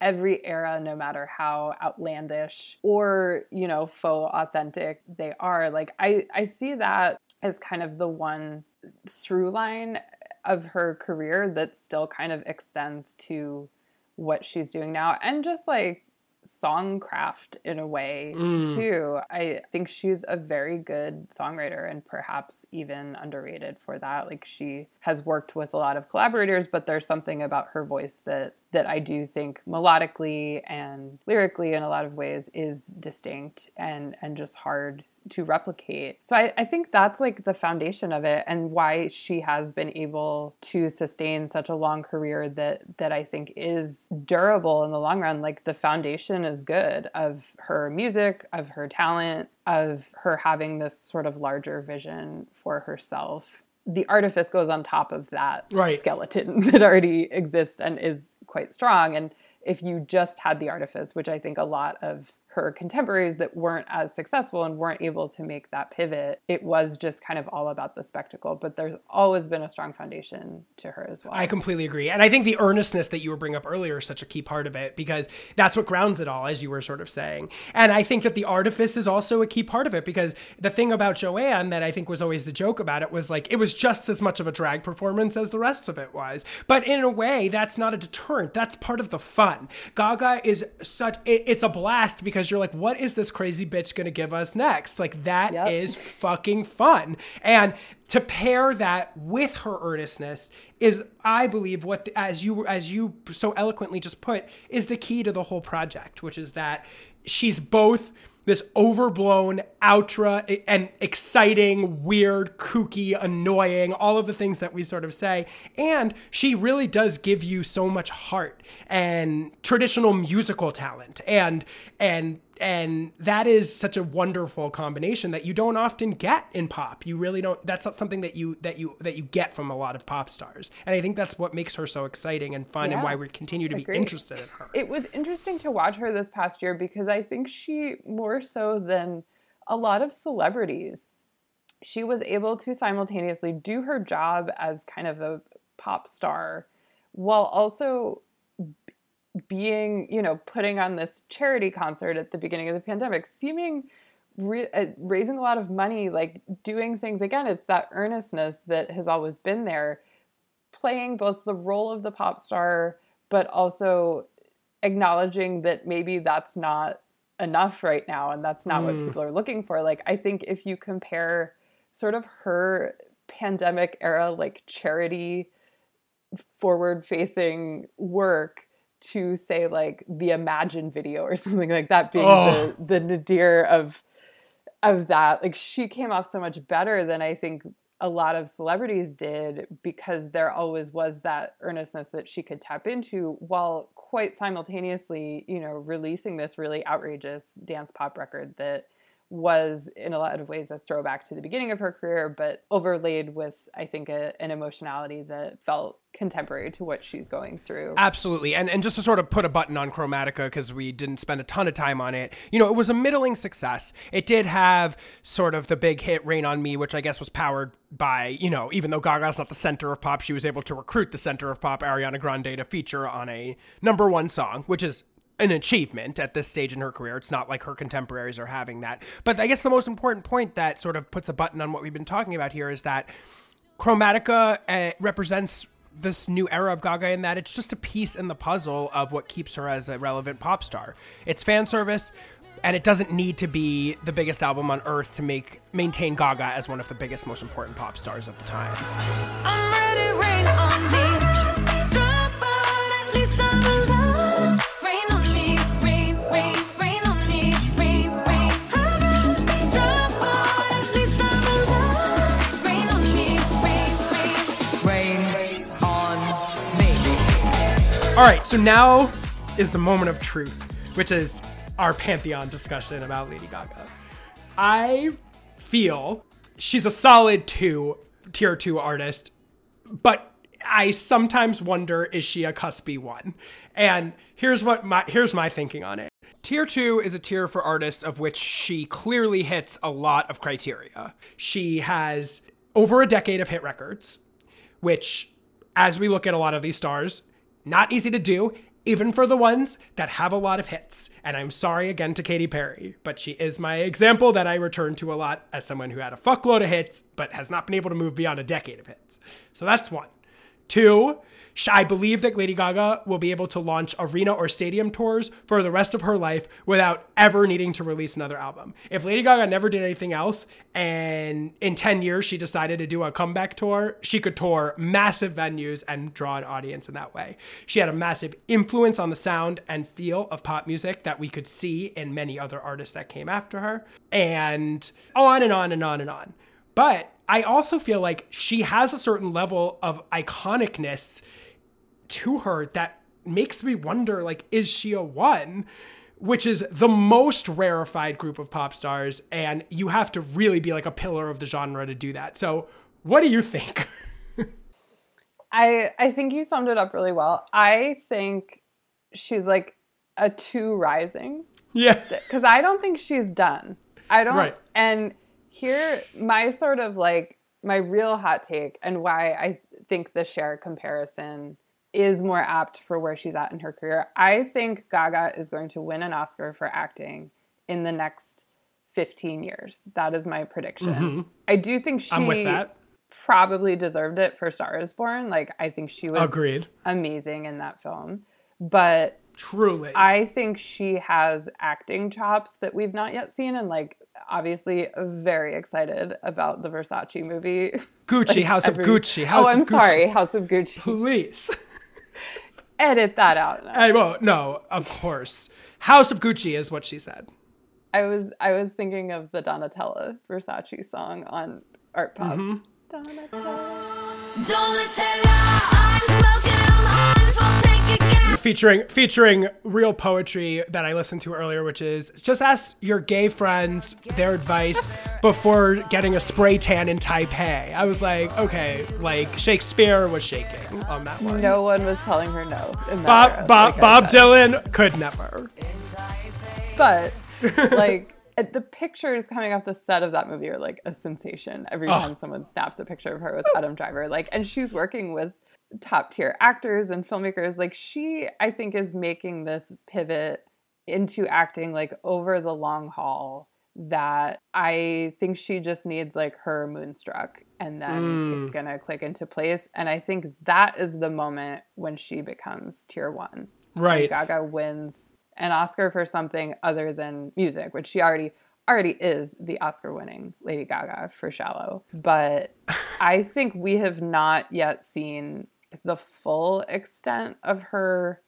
every era, no matter how outlandish or, you know, faux authentic they are. Like I, I see that as kind of the one through line of her career that still kind of extends to what she's doing now, and just like songcraft in a way mm. too. I think she's a very good songwriter and perhaps even underrated for that. Like she has worked with a lot of collaborators, but there's something about her voice that that I do think melodically and lyrically in a lot of ways is distinct and and just hard to replicate. So I, I think that's like the foundation of it and why she has been able to sustain such a long career that that I think is durable in the long run. Like the foundation is good of her music, of her talent, of her having this sort of larger vision for herself. The artifice goes on top of that right. skeleton that already exists and is quite strong. And if you just had the artifice, which I think a lot of her contemporaries that weren't as successful and weren't able to make that pivot, it was just kind of all about the spectacle. But there's always been a strong foundation to her as well. I completely agree. And I think the earnestness that you were bringing up earlier is such a key part of it, because that's what grounds it all, as you were sort of saying. And I think that the artifice is also a key part of it, because the thing about Joanne that I think was always the joke about it was like, it was just as much of a drag performance as the rest of it was. But in a way, that's not a deterrent. That's part of the fun. Gaga is such, it, it's a blast because you're like, what is this crazy bitch going to give us next? Like that yep. is fucking fun. And to pair that with her earnestness is, I believe, what the, as you as you so eloquently just put, is the key to the whole project, which is that she's both this overblown, outra, and exciting, weird, kooky, annoying, all of the things that we sort of say. And she really does give you so much heart and traditional musical talent. And and and that is such a wonderful combination that you don't often get in pop. You really don't. That's not something that you that you that you get from a lot of pop stars. And I think that's what makes her so exciting and fun, yeah, and why we continue to agreed. be interested in her. It was interesting to watch her this past year because I think she, more so than a lot of celebrities, she was able to simultaneously do her job as kind of a pop star while also being, you know, putting on this charity concert at the beginning of the pandemic, seeming, re- uh, raising a lot of money, like doing things. Again, it's that earnestness that has always been there, playing both the role of the pop star, but also acknowledging that maybe that's not enough right now. And that's not mm. what people are looking for. Like, I think if you compare sort of her pandemic era, like charity forward facing work to say like the Imagine video or something like that being oh. the, the nadir of, of that, like she came off so much better than I think a lot of celebrities did, because there always was that earnestness that she could tap into while quite simultaneously, you know, releasing this really outrageous dance pop record that was in a lot of ways a throwback to the beginning of her career, but overlaid with, I think, a, an emotionality that felt contemporary to what she's going through. Absolutely. And and just to sort of put a button on Chromatica, because we didn't spend a ton of time on it, you know, it was a middling success. It did have sort of the big hit Rain on Me, which I guess was powered by, you know, even though Gaga's not the center of pop, she was able to recruit the center of pop, Ariana Grande, to feature on a number one song, which is an achievement at this stage in her career. It's not like her contemporaries are having that. But I guess the most important point that sort of puts a button on what we've been talking about here is that Chromatica uh, represents this new era of Gaga in that it's just a piece in the puzzle of what keeps her as a relevant pop star. It's fan service, and it doesn't need to be the biggest album on earth to make maintain Gaga as one of the biggest, most important pop stars of the time. I'm ready, rain on me. All right, so now is the moment of truth, which is our Pantheon discussion about Lady Gaga. I feel she's a solid two tier two artist, but I sometimes wonder, is she a cuspy one? And here's what my here's my thinking on it. Tier two is a tier for artists of which she clearly hits a lot of criteria. She has over a decade of hit records, which, as we look at a lot of these stars, not easy to do, even for the ones that have a lot of hits. And I'm sorry again to Katy Perry, but she is my example that I return to a lot as someone who had a fuckload of hits, but has not been able to move beyond a decade of hits. So that's one. Two, I believe that Lady Gaga will be able to launch arena or stadium tours for the rest of her life without ever needing to release another album. If Lady Gaga never did anything else and in ten years she decided to do a comeback tour, she could tour massive venues and draw an audience in that way. She had a massive influence on the sound and feel of pop music that we could see in many other artists that came after her, and on and on and on and on. But I also feel like she has a certain level of iconicness to her that makes me wonder, like, is she a one? Which is the most rarefied group of pop stars, and you have to really be like a pillar of the genre to do that. So what do you think? I I think you summed it up really well. I think she's like a two rising. Yeah. Because I don't think she's done. I don't. Right. And here, my sort of like, my real hot take and why I think the Cher comparison is more apt for where she's at in her career. I think Gaga is going to win an Oscar for acting in the next fifteen years. That is my prediction. Mm-hmm. I do think she probably deserved it for A Star is Born. Like, I think she was Agreed. amazing in that film. But truly, I think she has acting chops that we've not yet seen, and like, obviously very excited about the Versace movie. Gucci, like House every... of Gucci. House oh, I'm of Gucci. sorry. House of Gucci. Please. Edit that out. No. I won't. No, of course. House of Gucci is what she said. I was I was thinking of the Donatella Versace song on Art Pop. Mm-hmm. Donatella. Donatella, I'm smoking. Featuring featuring real poetry that I listened to earlier, which is just ask your gay friends their advice before getting a spray tan in Taipei. I was like, okay, like Shakespeare was shaking on that one. No one was telling her no. In that Bob era, Bob like Bob Dylan could never. But like the pictures coming off the set of that movie are like a sensation. Every oh. time someone snaps a picture of her with Adam Driver, like, and she's working with top tier actors and filmmakers. Like, she, I think, is making this pivot into acting like over the long haul that I think she just needs like her Moonstruck, and then mm. it's gonna click into place. And I think that is the moment when she becomes tier one. Right. And Gaga wins an Oscar for something other than music, which she already already is the Oscar winning Lady Gaga for Shallow. But I think we have not yet seen the full extent of her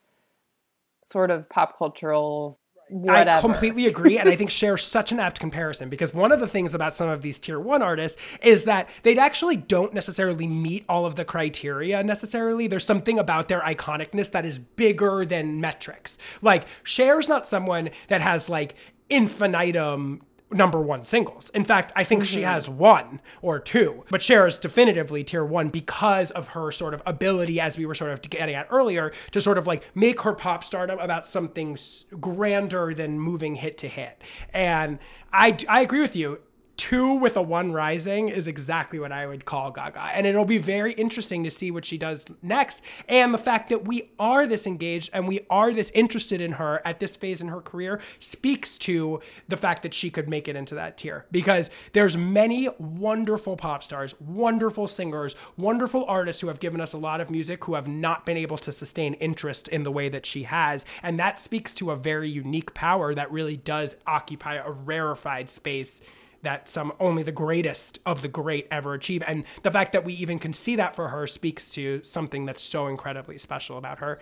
sort of pop cultural whatever. I completely agree, and I think Cher's such an apt comparison, because one of the things about some of these tier one artists is that they actually don't necessarily meet all of the criteria necessarily. There's something about their iconicness that is bigger than metrics. Like, Cher's not someone that has like infinitum number one singles. In fact, I think mm-hmm. she has one or two, but Cher is definitively tier one because of her sort of ability, as we were sort of getting at earlier, to sort of like make her pop stardom about something grander than moving hit to hit. And I, I agree with you. Two with a one rising is exactly what I would call Gaga. And it'll be very interesting to see what she does next. And the fact that we are this engaged and we are this interested in her at this phase in her career speaks to the fact that she could make it into that tier, because there's many wonderful pop stars, wonderful singers, wonderful artists who have given us a lot of music who have not been able to sustain interest in the way that she has. And that speaks to a very unique power that really does occupy a rarefied space that some only the greatest of the great ever achieve. And the fact that we even can see that for her speaks to something that's so incredibly special about her,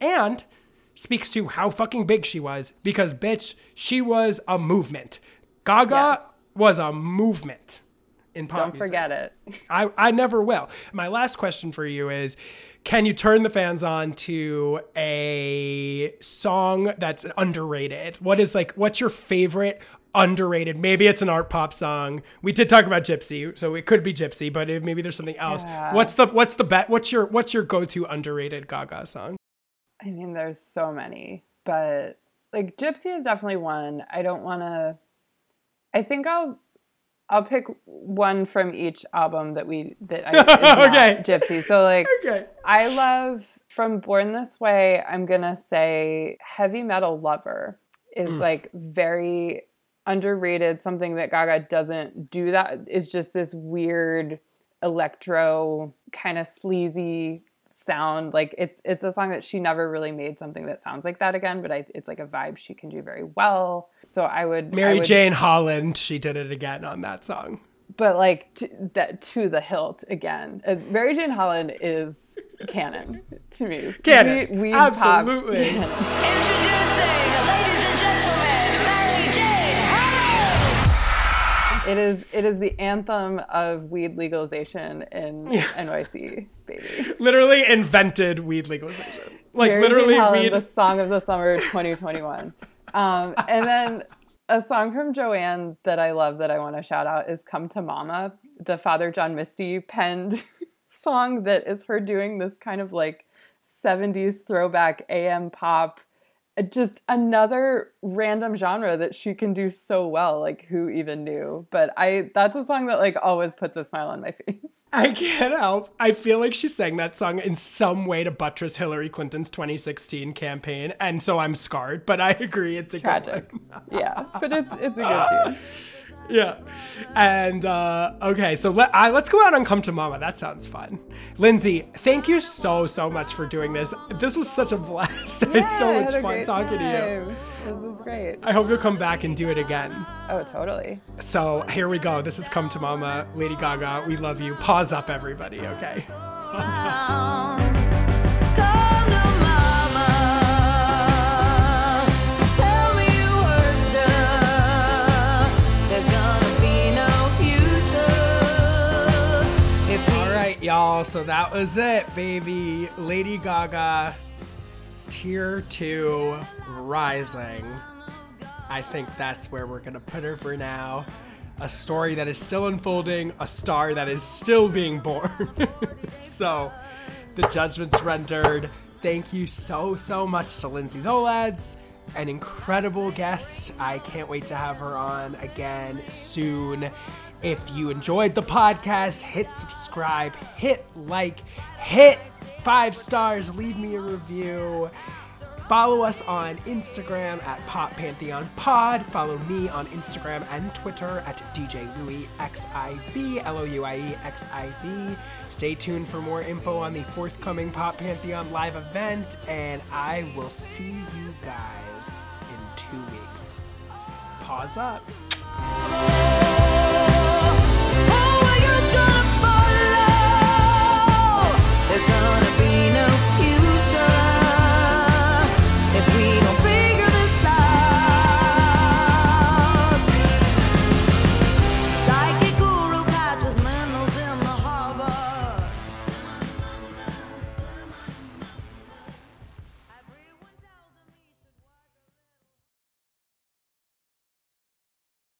and speaks to how fucking big she was, because bitch, she was a movement. Gaga yes. was a movement in pop Don't music. Forget it. I, I never will. My last question for you is, can you turn the fans on to a song that's underrated? What is like, what's your favorite underrated? Maybe it's an art pop song. We did talk about Gypsy, so it could be Gypsy, but it, maybe there's something else. Yeah. What's the, what's the bet? What's your, what's your go-to underrated Gaga song? I mean, there's so many, but like Gypsy is definitely one. I don't want to, I think I'll, I'll pick one from each album that we, that I, okay. Gypsy. So like, okay. I love from Born This Way, I'm going to say Heavy Metal Lover is mm. like very underrated. Something that Gaga doesn't do that is just this weird electro kind of sleazy sound. Like it's, it's a song that she never really made something that sounds like that again, but I, it's like a vibe she can do very well. So I would Mary I would, Jane Holland. She did it again on that song, but like to, that to the hilt again. Uh, Mary Jane Holland is canon to me. Canon, we, we absolutely. Pop canon. Introducing, ladies and gentlemen, Mary Jane Holland. It is it is the anthem of weed legalization in yeah. N Y C. Baby. Literally invented weed legalization. Like Mary literally Jane Holland, weed. The song of the summer twenty twenty-one. Um, and then a song from Joanne that I love that I want to shout out is Come to Mama, the Father John Misty penned song that is her doing this kind of like seventies throwback A M pop. Just another random genre that she can do so well. Like who even knew? But I, that's a song that like always puts a smile on my face. I can't help. I feel like she sang that song in some way to buttress Hillary Clinton's twenty sixteen campaign. And so I'm scarred, but I agree. It's a tragic. Good one. Yeah. But it's, it's a good tune. Yeah. And, uh, okay. So let, I, let's go out and Come to Mama. That sounds fun. Lindsay, thank you so, so much for doing this. This was such a blast. Yeah, it's so much fun talking time. to you. This was great. I hope you'll come back and do it again. Oh, totally. So here we go. This is Come to Mama, Lady Gaga. We love you. Pause up, everybody. Okay. Pause up. Y'all, so that was it, baby. Lady Gaga, tier two rising. I think that's where we're gonna put her for now. A story that is still unfolding, a star that is still being born. So the judgment's rendered. Thank you so so much to Lindsay Zoladz, an incredible guest. I can't wait to have her on again soon. If you enjoyed the podcast, hit subscribe, hit like, hit five stars, leave me a review. Follow us on Instagram at Pop Pantheon Pod. Follow me on Instagram and Twitter at D J Louie X I V, L O U I E X I V. Stay tuned for more info on the forthcoming Pop Pantheon live event, and I will see you guys in two weeks. Pause up.